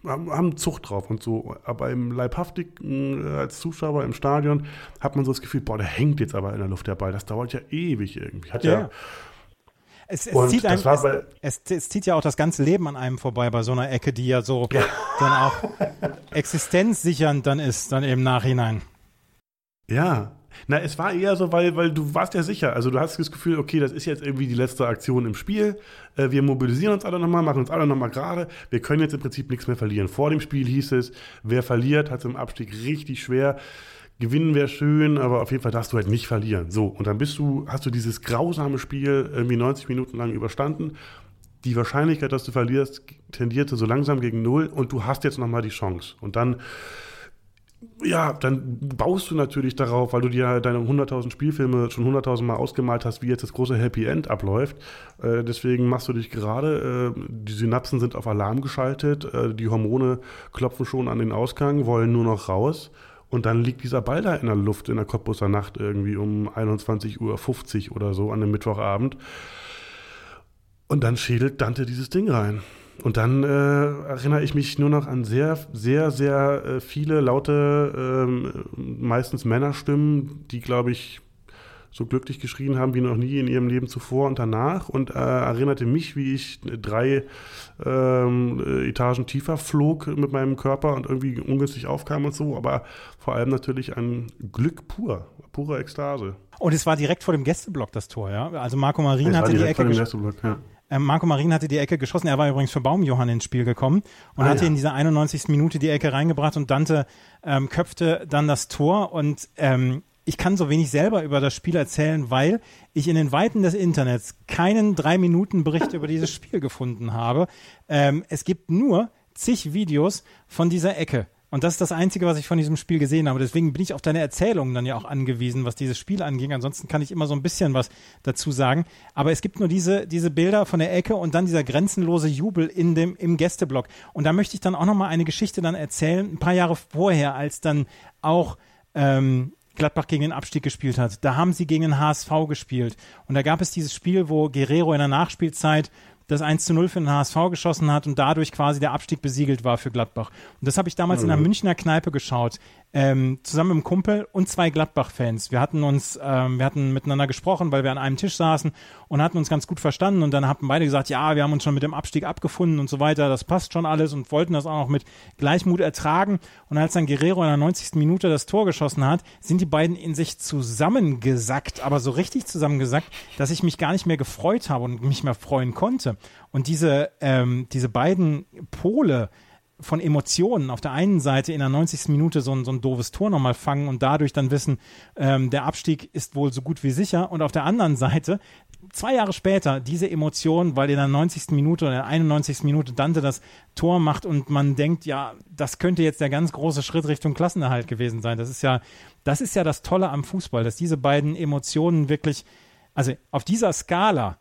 haben Zucht drauf und so, aber im Leibhaftigen als Zuschauer im Stadion hat man so das Gefühl, boah, der hängt jetzt aber in der Luft, der Ball, das dauert ja ewig irgendwie. Es zieht ja auch das ganze Leben an einem vorbei bei so einer Ecke, die ja so dann auch existenzsichernd dann ist, dann im Nachhinein. Ja, na, es war eher so, weil du warst ja sicher. Also du hast das Gefühl, okay, das ist jetzt irgendwie die letzte Aktion im Spiel. Wir mobilisieren uns alle nochmal, machen uns alle nochmal gerade. Wir können jetzt im Prinzip nichts mehr verlieren. Vor dem Spiel hieß es, wer verliert, hat es im Abstieg richtig schwer. Gewinnen wäre schön, aber auf jeden Fall darfst du halt nicht verlieren. So, und dann hast du dieses grausame Spiel irgendwie 90 Minuten lang überstanden. Die Wahrscheinlichkeit, dass du verlierst, tendierte so langsam gegen 0 und du hast jetzt nochmal die Chance. Und dann baust du natürlich darauf, weil du dir deine 100.000 Spielfilme schon 100.000 Mal ausgemalt hast, wie jetzt das große Happy End abläuft. Deswegen machst du dich gerade, die Synapsen sind auf Alarm geschaltet, die Hormone klopfen schon an den Ausgang, wollen nur noch raus. Und dann liegt dieser Ball da in der Luft in der Cottbuser Nacht irgendwie um 21.50 Uhr oder so an einem Mittwochabend. Und dann schädelt Dante dieses Ding rein. Und dann erinnere ich mich nur noch an sehr, sehr, sehr viele laute, meistens Männerstimmen, die, glaube ich, so glücklich geschrien haben wie noch nie in ihrem Leben zuvor und danach. Und erinnerte mich, wie ich 3 Etagen tiefer flog mit meinem Körper und irgendwie ungünstig aufkam und so. Aber vor allem natürlich ein Glück pur, pure Ekstase. Und es war direkt vor dem Gästeblock das Tor, ja? Also Marko Marin hatte die Ecke geschossen. Ja. Marko Marin hatte die Ecke geschossen, er war übrigens für Baumjohann ins Spiel gekommen und hatte in dieser 91. Minute die Ecke reingebracht und Dante köpfte dann das Tor. Und ich kann so wenig selber über das Spiel erzählen, weil ich in den Weiten des Internets keinen 3-Minuten-Bericht über dieses Spiel gefunden habe. Es gibt nur zig Videos von dieser Ecke. Und das ist das Einzige, was ich von diesem Spiel gesehen habe. Deswegen bin ich auf deine Erzählungen dann ja auch angewiesen, was dieses Spiel anging. Ansonsten kann ich immer so ein bisschen was dazu sagen. Aber es gibt nur diese Bilder von der Ecke und dann dieser grenzenlose Jubel im Gästeblock. Und da möchte ich dann auch nochmal eine Geschichte dann erzählen, ein paar Jahre vorher, als dann auch Gladbach gegen den Abstieg gespielt hat. Da haben sie gegen den HSV gespielt. Und da gab es dieses Spiel, wo Guerreiro in der Nachspielzeit das 1:0 für den HSV geschossen hat und dadurch quasi der Abstieg besiegelt war für Gladbach. Und das habe ich damals in einer Münchner Kneipe geschaut. zusammen mit einem Kumpel und zwei Gladbach-Fans. Wir hatten miteinander gesprochen, weil wir an einem Tisch saßen und hatten uns ganz gut verstanden und dann haben beide gesagt, ja, wir haben uns schon mit dem Abstieg abgefunden und so weiter, das passt schon alles und wollten das auch noch mit Gleichmut ertragen. Und als dann Guerreiro in der 90. Minute das Tor geschossen hat, sind die beiden in sich zusammengesackt, aber so richtig zusammengesackt, dass ich mich gar nicht mehr gefreut habe und mich mehr freuen konnte. Und diese beiden Pole von Emotionen auf der einen Seite in der 90. Minute so ein doofes Tor nochmal fangen und dadurch dann wissen, der Abstieg ist wohl so gut wie sicher, und auf der anderen Seite 2 Jahre später diese Emotionen, weil in der 90. Minute oder in der 91. Minute Dante das Tor macht und man denkt, ja, das könnte jetzt der ganz große Schritt Richtung Klassenerhalt gewesen sein. Das ist ja das Tolle am Fußball, dass diese beiden Emotionen wirklich, also auf dieser Skala,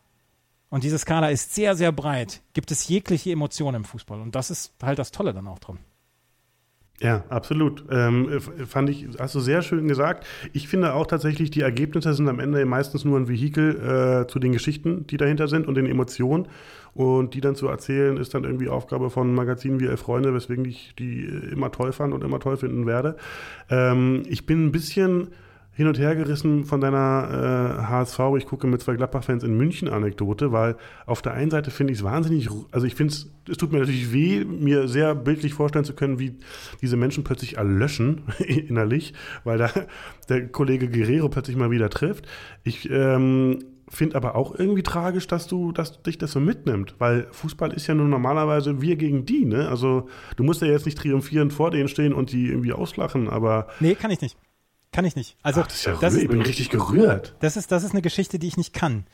und diese Skala ist sehr, sehr breit, gibt es jegliche Emotionen im Fußball. Und das ist halt das Tolle dann auch dran. Ja, absolut. Hast du sehr schön gesagt. Ich finde auch tatsächlich, die Ergebnisse sind am Ende meistens nur ein Vehikel zu den Geschichten, die dahinter sind und den Emotionen. Und die dann zu erzählen, ist dann irgendwie Aufgabe von Magazinen wie Elf Freunde, weswegen ich die immer toll fand und immer toll finden werde. Ich bin ein bisschen hin und her gerissen von deiner HSV, ich gucke mit 2 Gladbach-Fans in München-Anekdote, weil auf der einen Seite finde ich es wahnsinnig, also ich finde es tut mir natürlich weh, mir sehr bildlich vorstellen zu können, wie diese Menschen plötzlich erlöschen innerlich, weil da der Kollege Guerreiro plötzlich mal wieder trifft. Ich finde aber auch irgendwie tragisch, dass dich das so mitnimmt, weil Fußball ist ja nur normalerweise wir gegen die, ne? Also du musst ja jetzt nicht triumphierend vor denen stehen und die irgendwie auslachen, aber... Nee, kann ich nicht. Kann ich nicht. Also, ich bin richtig gerührt. Das ist eine Geschichte, die ich nicht kann.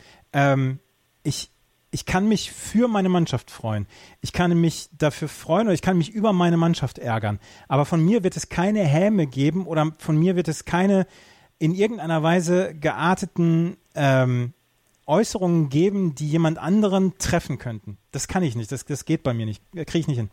Ich kann mich für meine Mannschaft freuen. Ich kann mich dafür freuen oder ich kann mich über meine Mannschaft ärgern. Aber von mir wird es keine Häme geben oder von mir wird es keine in irgendeiner Weise gearteten Äußerungen geben, die jemand anderen treffen könnten. Das kann ich nicht. Das geht bei mir nicht. Kriege ich nicht hin.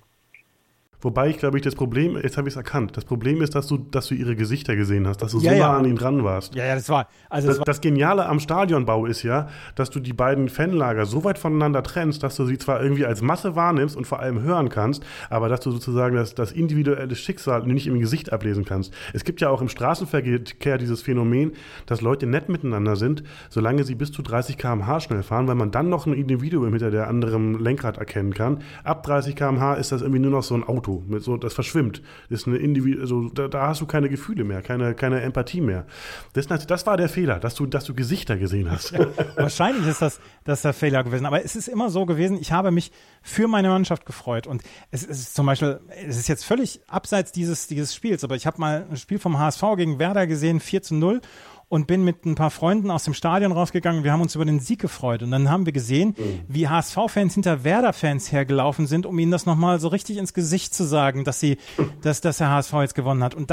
Wobei ich, glaube ich, das Problem, jetzt habe ich es erkannt, das Problem ist, dass du ihre Gesichter gesehen hast, dass du nah an ihnen dran warst. Ja, das war. Also das Geniale am Stadionbau ist ja, dass du die beiden Fanlager so weit voneinander trennst, dass du sie zwar irgendwie als Masse wahrnimmst und vor allem hören kannst, aber dass du sozusagen das individuelle Schicksal nicht im Gesicht ablesen kannst. Es gibt ja auch im Straßenverkehr dieses Phänomen, dass Leute nett miteinander sind, solange sie bis zu 30 km/h schnell fahren, weil man dann noch ein Individuum hinter der anderen Lenkrad erkennen kann. Ab 30 km/h ist das irgendwie nur noch so ein Auto. Mit so, das verschwimmt. Das ist eine da hast du keine Gefühle mehr, keine Empathie mehr. Das war der Fehler, dass du Gesichter gesehen hast. Ja, wahrscheinlich ist das der Fehler gewesen. Aber es ist immer so gewesen, ich habe mich für meine Mannschaft gefreut. Und es ist zum Beispiel, es ist jetzt völlig abseits dieses Spiels, aber ich habe mal ein Spiel vom HSV gegen Werder gesehen, 4-0. Und bin mit ein paar Freunden aus dem Stadion rausgegangen. Wir haben uns über den Sieg gefreut. Und dann haben wir gesehen, wie HSV-Fans hinter Werder-Fans hergelaufen sind, um ihnen das nochmal so richtig ins Gesicht zu sagen, dass der HSV jetzt gewonnen hat. Und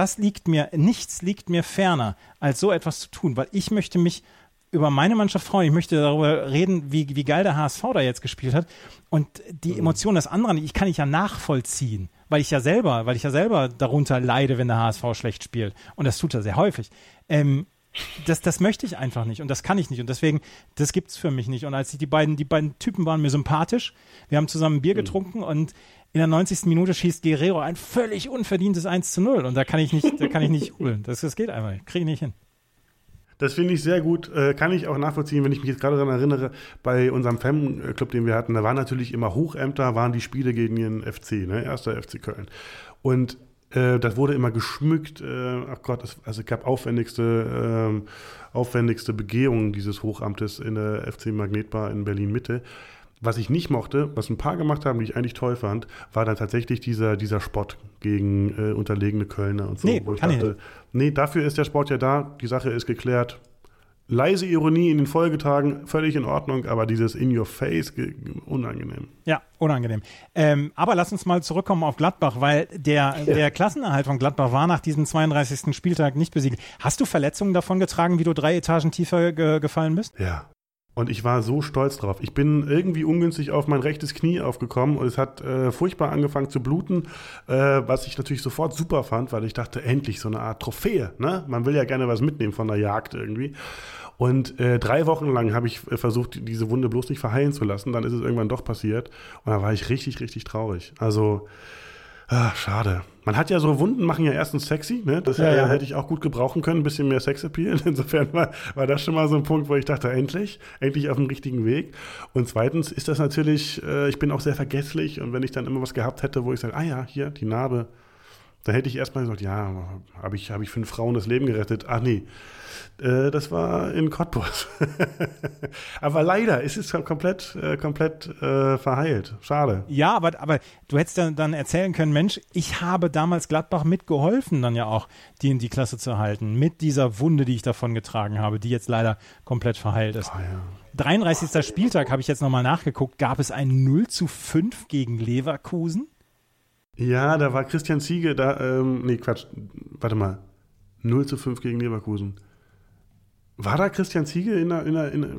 nichts liegt mir ferner, als so etwas zu tun, weil ich möchte mich über meine Mannschaft freuen. Ich möchte darüber reden, wie geil der HSV da jetzt gespielt hat. Und die Emotionen des anderen, die kann ich ja nachvollziehen, weil ich ja selber darunter leide, wenn der HSV schlecht spielt. Und das tut er sehr häufig. Das möchte ich einfach nicht und das kann ich nicht und deswegen, das gibt's für mich nicht. Und als die beiden Typen waren mir sympathisch, wir haben zusammen Bier getrunken und in der 90. Minute schießt Guerreiro ein völlig unverdientes 1:0 und da kann ich nicht jubeln. Das geht einfach nicht, kriege ich nicht hin. Das finde ich sehr gut, kann ich auch nachvollziehen, wenn ich mich jetzt gerade daran erinnere, bei unserem Fanclub, den wir hatten, da waren natürlich immer Hochämter, waren die Spiele gegen den FC, ne? 1. FC Köln. Und das wurde immer geschmückt. Es gab aufwendigste Begehungen dieses Hochamtes in der FC Magnetbar in Berlin-Mitte. Was ich nicht mochte, was ein paar gemacht haben, die ich eigentlich toll fand, war dann tatsächlich dieser Spott gegen unterlegene Kölner und so. Nee, wo ich dachte, nee, dafür ist der Sport ja da, die Sache ist geklärt. Leise Ironie in den Folgetagen, völlig in Ordnung, aber dieses In-Your-Face, unangenehm. Ja, unangenehm. Aber lass uns mal zurückkommen auf Gladbach, weil der Klassenerhalt von Gladbach war nach diesem 32. Spieltag nicht besiegt. Hast du Verletzungen davon getragen, wie du 3 Etagen tiefer gefallen bist? Ja. Und ich war so stolz drauf. Ich bin irgendwie ungünstig auf mein rechtes Knie aufgekommen und es hat furchtbar angefangen zu bluten, was ich natürlich sofort super fand, weil ich dachte, endlich so eine Art Trophäe, ne? Man will ja gerne was mitnehmen von der Jagd irgendwie. Und 3 Wochen lang habe ich versucht, diese Wunde bloß nicht verheilen zu lassen. Dann ist es irgendwann doch passiert und da war ich richtig, richtig traurig. Also Ach, schade. Man hat ja so Wunden, machen ja erstens sexy, ne? Das hätte ich auch gut gebrauchen können, ein bisschen mehr Sexappeal. Insofern war das schon mal so ein Punkt, wo ich dachte, endlich auf dem richtigen Weg. Und zweitens ist das natürlich, ich bin auch sehr vergesslich, und wenn ich dann immer was gehabt hätte, wo ich sage, hier, die Narbe, dann hätte ich erstmal gesagt, ja, habe ich 5 Frauen das Leben gerettet. Ach nee, das war in Cottbus. Aber leider ist es komplett verheilt. Schade. Ja, aber du hättest dann erzählen können, Mensch, ich habe damals Gladbach mitgeholfen, dann ja auch, die in die Klasse zu halten, mit dieser Wunde, die ich davon getragen habe, die jetzt leider komplett verheilt ist. Oh, ja. 33. Spieltag, habe ich jetzt nochmal nachgeguckt, gab es ein 0-5 gegen Leverkusen? Ja, da war Christian Ziege da, 0-5 gegen Leverkusen. War da Christian Ziege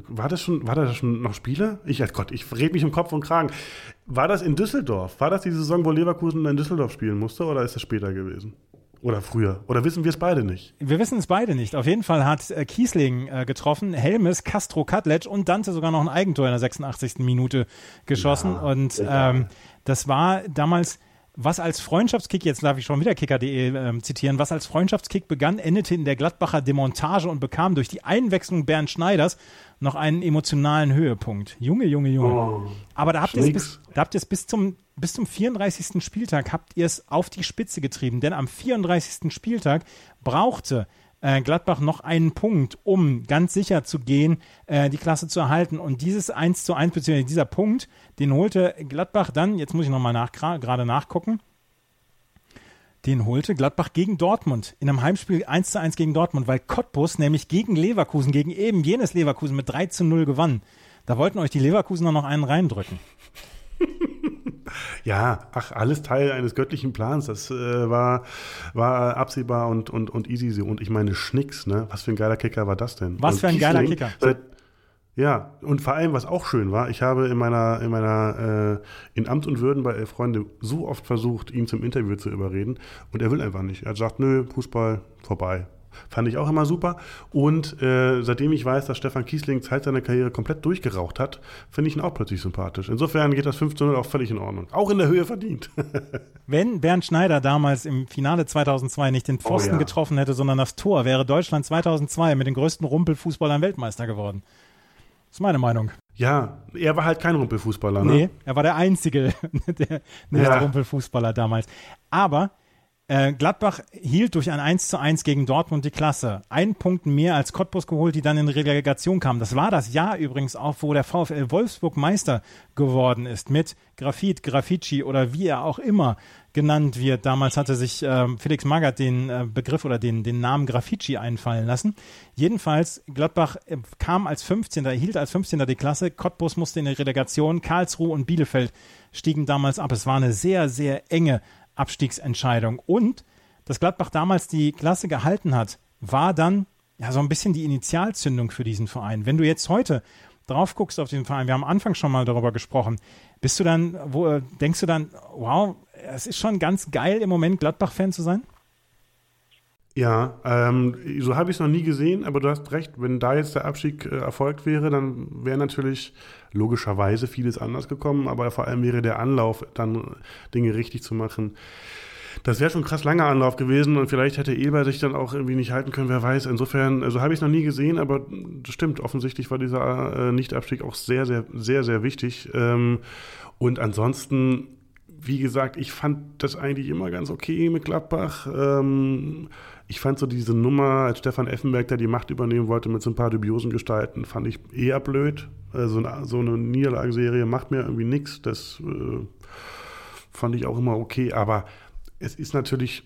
war das schon noch Spieler? Ich rede mich um Kopf und Kragen. War das in Düsseldorf? War das die Saison, wo Leverkusen in Düsseldorf spielen musste, oder ist das später gewesen? Oder früher? Oder wissen wir es beide nicht? Wir wissen es beide nicht. Auf jeden Fall hat Kießling getroffen, Helmes, Castro Katlec und Dante sogar noch ein Eigentor in der 86. Minute geschossen. Ja, und das war damals... Was als Freundschaftskick, jetzt darf ich schon wieder kicker.de zitieren, was als Freundschaftskick begann, endete in der Gladbacher Demontage und bekam durch die Einwechslung Bernd Schneiders noch einen emotionalen Höhepunkt. Junge. Oh, aber da habt ihr es bis zum 34. Spieltag, habt ihr es auf die Spitze getrieben. Denn am 34. Spieltag brauchte Gladbach noch einen Punkt, um ganz sicher zu gehen, die Klasse zu erhalten. Und dieses 1:1, beziehungsweise dieser Punkt, den holte Gladbach dann, jetzt muss ich nochmal gerade nachgucken, den holte Gladbach gegen Dortmund, in einem Heimspiel 1:1 gegen Dortmund, weil Cottbus nämlich gegen Leverkusen, gegen eben jenes Leverkusen mit 3:0 gewann. Da wollten euch die Leverkusener noch einen reindrücken. Ja, alles Teil eines göttlichen Plans. Das war absehbar und easy so. Und ich meine, Schnicks, ne? Was für ein geiler Kicker war das denn? Was und für ein Kießling, geiler Kicker. Ja, und vor allem, was auch schön war, ich habe in Amt und Würden bei Elf Freunde so oft versucht, ihn zum Interview zu überreden. Und er will einfach nicht. Er hat gesagt, nö, Fußball, vorbei. Fand ich auch immer super. Und seitdem ich weiß, dass Stefan Kießling Zeit seiner Karriere komplett durchgeraucht hat, finde ich ihn auch plötzlich sympathisch. Insofern geht das 5:0 auch völlig in Ordnung. Auch in der Höhe verdient. Wenn Bernd Schneider damals im Finale 2002 nicht den Pfosten getroffen hätte, sondern das Tor, wäre Deutschland 2002 mit den größten Rumpelfußballern Weltmeister geworden. Das ist meine Meinung. Ja, er war halt kein Rumpelfußballer, ne? Nee, er war der einzige Rumpelfußballer damals. Aber... Gladbach hielt durch ein 1:1 gegen Dortmund die Klasse. Einen Punkt mehr als Cottbus geholt, die dann in Relegation kam. Das war das Jahr übrigens auch, wo der VfL Wolfsburg Meister geworden ist mit Grafit, Grafici oder wie er auch immer genannt wird. Damals hatte sich Felix Magath den Begriff oder den Namen Grafici einfallen lassen. Jedenfalls, Gladbach kam als 15., erhielt als 15. die Klasse. Cottbus musste in die Relegation. Karlsruhe und Bielefeld stiegen damals ab. Es war eine sehr, sehr enge Abstiegsentscheidung. Und dass Gladbach damals die Klasse gehalten hat, war dann ja so ein bisschen die Initialzündung für diesen Verein. Wenn du jetzt heute drauf guckst auf den Verein, wir haben am Anfang schon mal darüber gesprochen, denkst du dann, wow, es ist schon ganz geil im Moment Gladbach-Fan zu sein? Ja, so habe ich es noch nie gesehen, aber du hast recht, wenn da jetzt der Abstieg erfolgt wäre, dann wäre natürlich logischerweise vieles anders gekommen, aber vor allem wäre der Anlauf, dann Dinge richtig zu machen, das wäre schon ein krass langer Anlauf gewesen und vielleicht hätte Eber sich dann auch irgendwie nicht halten können, wer weiß. Insofern, also habe ich es noch nie gesehen, aber das stimmt, offensichtlich war dieser Nicht-Abstieg auch sehr, sehr, sehr, sehr wichtig. Und ansonsten, wie gesagt, ich fand das eigentlich immer ganz okay mit Gladbach. Ich fand so diese Nummer, als Stefan Effenberg da die Macht übernehmen wollte mit so ein paar dubiosen Gestalten, fand ich eher blöd. Also so eine Niederlagenserie macht mir irgendwie nichts. Das fand ich auch immer okay. Aber es ist natürlich,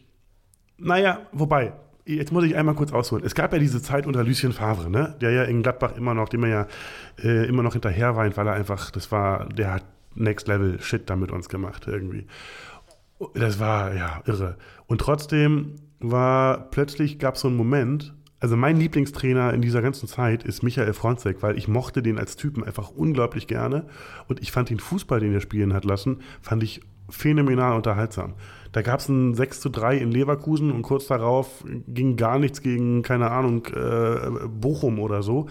jetzt muss ich einmal kurz ausholen. Es gab ja diese Zeit unter Lucien Favre, ne? Der ja in Gladbach immer noch hinterher weint, weil er einfach, der hat Next-Level-Shit da mit uns gemacht irgendwie. Das war ja irre. Und trotzdem plötzlich gab es so einen Moment, also mein Lieblingstrainer in dieser ganzen Zeit ist Michael Frontzek, weil ich mochte den als Typen einfach unglaublich gerne und ich fand den Fußball, den er spielen hat lassen, fand ich phänomenal unterhaltsam. Da gab es ein 6:3 in Leverkusen und kurz darauf ging gar nichts gegen, keine Ahnung, Bochum oder so.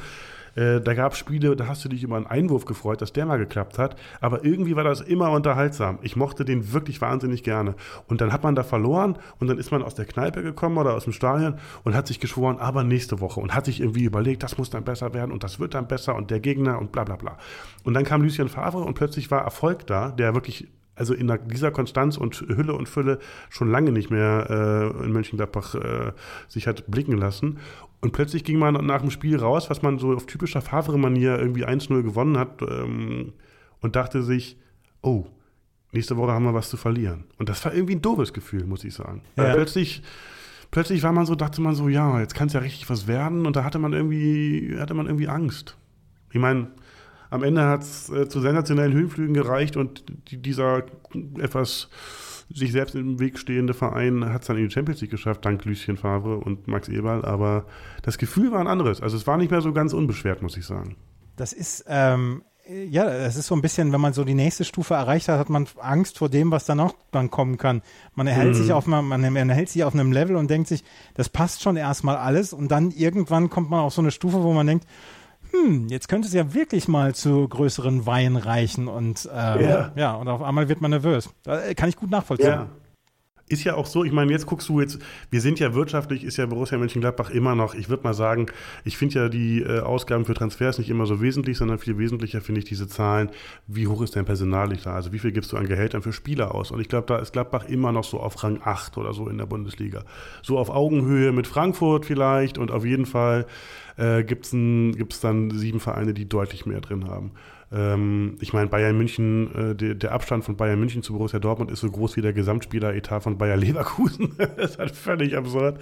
Da gab es Spiele, da hast du dich über einen Einwurf gefreut, dass der mal geklappt hat, aber irgendwie war das immer unterhaltsam. Ich mochte den wirklich wahnsinnig gerne. Und dann hat man da verloren und dann ist man aus der Kneipe gekommen oder aus dem Stadion und hat sich geschworen, aber nächste Woche, und hat sich irgendwie überlegt, das muss dann besser werden und das wird dann besser und der Gegner und bla bla bla. Und dann kam Lucien Favre und plötzlich war Erfolg da, der wirklich, also in dieser Konstanz und Hülle und Fülle schon lange nicht mehr in Mönchengladbach sich hat blicken lassen. Und plötzlich ging man nach dem Spiel raus, was man so auf typischer Favre-Manier irgendwie 1-0 gewonnen hat, und dachte sich, oh, nächste Woche haben wir was zu verlieren. Und das war irgendwie ein doofes Gefühl, muss ich sagen. Ja. Weil plötzlich war man so, dachte man so, ja, jetzt kann es ja richtig was werden, und da hatte man irgendwie Angst. Ich meine, am Ende hat es zu sensationellen Höhenflügen gereicht, und dieser etwas sich selbst im Weg stehende Verein hat es dann in die Champions League geschafft, dank Lucien Favre und Max Eberl. Aber das Gefühl war ein anderes. Also es war nicht mehr so ganz unbeschwert, muss ich sagen. Das ist, das ist so ein bisschen, wenn man so die nächste Stufe erreicht hat, hat man Angst vor dem, was danach dann kommen kann. Man erhält sich auf einem Level und denkt sich, das passt schon erstmal alles, und dann irgendwann kommt man auf so eine Stufe, wo man denkt, jetzt könnte es ja wirklich mal zu größeren Weihen reichen, und und auf einmal wird man nervös. Da kann ich gut nachvollziehen. Ja. Ist ja auch so, ich meine, jetzt guckst du jetzt, wir sind ja wirtschaftlich, ist ja Borussia Mönchengladbach immer noch, ich würde mal sagen, ich finde ja die Ausgaben für Transfers nicht immer so wesentlich, sondern viel wesentlicher finde ich diese Zahlen, wie hoch ist dein Personal da, also wie viel gibst du an Gehältern für Spieler aus, und ich glaube, da ist Gladbach immer noch so auf Rang 8 oder so in der Bundesliga. So auf Augenhöhe mit Frankfurt vielleicht, und auf jeden Fall gibt's dann 7 Vereine, die deutlich mehr drin haben. Ich meine, Bayern München, der Abstand von Bayern München zu Borussia Dortmund ist so groß wie der Gesamtspieleretat von Bayer Leverkusen. Das ist halt völlig absurd.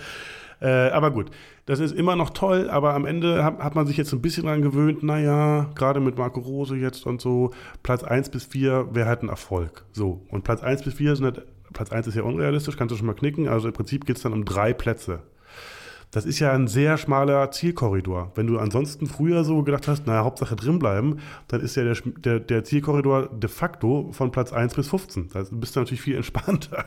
Aber gut, das ist immer noch toll, aber am Ende hat man sich jetzt ein bisschen dran gewöhnt, naja, gerade mit Marco Rose jetzt und so, Platz 1-4 wäre halt ein Erfolg. So. Und Platz 1-4 sind halt, Platz 1 ist ja unrealistisch, kannst du schon mal knicken, also im Prinzip geht es dann um 3 Plätze. Das ist ja ein sehr schmaler Zielkorridor. Wenn du ansonsten früher so gedacht hast, naja, Hauptsache drinbleiben, dann ist ja der Zielkorridor de facto von Platz 1-15. Da bist du natürlich viel entspannter.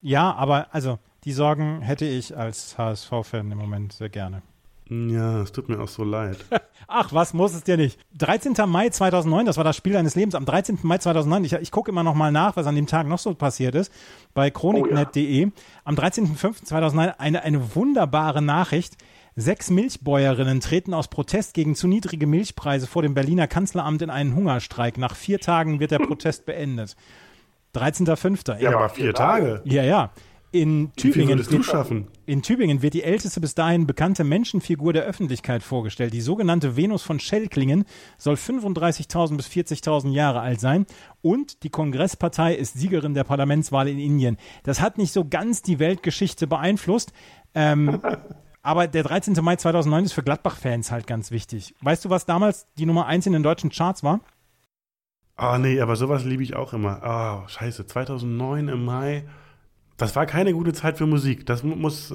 Ja, aber also die Sorgen hätte ich als HSV-Fan im Moment sehr gerne. Ja, es tut mir auch so leid. Ach, was muss es dir nicht? 13. Mai 2009, das war das Spiel deines Lebens. Am 13. Mai 2009, ich gucke immer noch mal nach, was an dem Tag noch so passiert ist, bei chroniknet.de. Am 13.05.2009 eine wunderbare Nachricht. 6 Milchbäuerinnen treten aus Protest gegen zu niedrige Milchpreise vor dem Berliner Kanzleramt in einen Hungerstreik. Nach 4 Tagen wird der Protest beendet. 13.05. Ja, aber 4 Tage? Ja. In Tübingen wird die älteste bis dahin bekannte Menschenfigur der Öffentlichkeit vorgestellt. Die sogenannte Venus von Schelklingen soll 35.000 bis 40.000 Jahre alt sein, und die Kongresspartei ist Siegerin der Parlamentswahl in Indien. Das hat nicht so ganz die Weltgeschichte beeinflusst, aber der 13. Mai 2009 ist für Gladbach-Fans halt ganz wichtig. Weißt du, was damals die Nummer 1 in den deutschen Charts war? Ah, nee, aber sowas liebe ich auch immer. Ah, scheiße, 2009 im Mai... Das war keine gute Zeit für Musik. Das muss,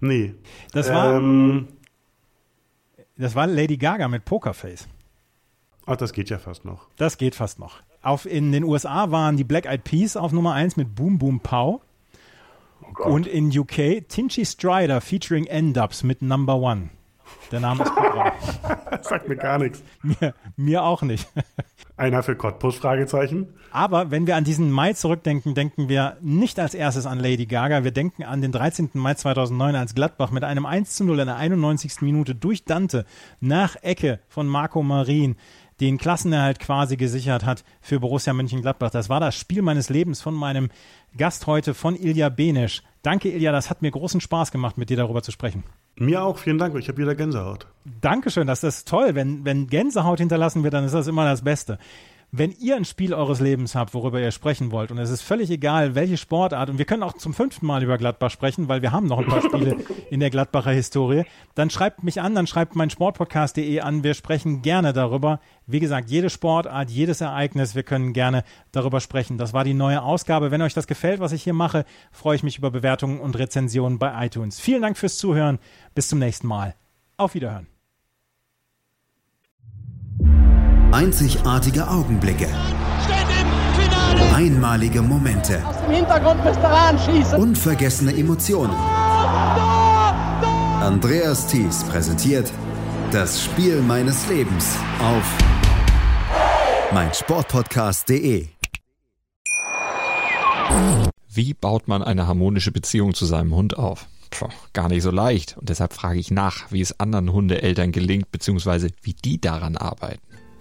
nee. Das war Lady Gaga mit Pokerface. Ach, das geht ja fast noch. In den USA waren die Black Eyed Peas auf Nummer 1 mit Boom Boom Pow. Oh, und in UK Tinchy Strider featuring N-Dubs mit Number One. Der Name ist Programm. Sagt mir gar nichts. Mir auch nicht. Einer für Cottbus, Fragezeichen. Aber wenn wir an diesen Mai zurückdenken, denken wir nicht als erstes an Lady Gaga. Wir denken an den 13. Mai 2009, als Gladbach mit einem 1:0 in der 91. Minute durch Dante nach Ecke von Marko Marin den Klassenerhalt quasi gesichert hat für Borussia Mönchengladbach. Das war das Spiel meines Lebens von meinem Gast heute, von Ilja Benisch. Danke, Ilja, das hat mir großen Spaß gemacht, mit dir darüber zu sprechen. Mir auch, vielen Dank. Ich habe wieder Gänsehaut. Dankeschön, das ist toll. Wenn Gänsehaut hinterlassen wird, dann ist das immer das Beste. Wenn ihr ein Spiel eures Lebens habt, worüber ihr sprechen wollt, und es ist völlig egal, welche Sportart, und wir können auch zum 5. Mal über Gladbach sprechen, weil wir haben noch ein paar Spiele in der Gladbacher Historie, dann schreibt mich an, dann schreibt mein Sportpodcast.de an, wir sprechen gerne darüber. Wie gesagt, jede Sportart, jedes Ereignis, wir können gerne darüber sprechen. Das war die neue Ausgabe. Wenn euch das gefällt, was ich hier mache, freue ich mich über Bewertungen und Rezensionen bei iTunes. Vielen Dank fürs Zuhören, bis zum nächsten Mal. Auf Wiederhören. Einzigartige Augenblicke. Steht im Finale. Einmalige Momente. Aus dem Hintergrund müsst ihr ranschießen. Unvergessene Emotionen. Tor, Tor, Tor. Andreas Thies präsentiert Das Spiel meines Lebens auf meinsportpodcast.de. Wie baut man eine harmonische Beziehung zu seinem Hund auf? Puh, gar nicht so leicht. Und deshalb frage ich nach, wie es anderen Hundeeltern gelingt, beziehungsweise wie die daran arbeiten.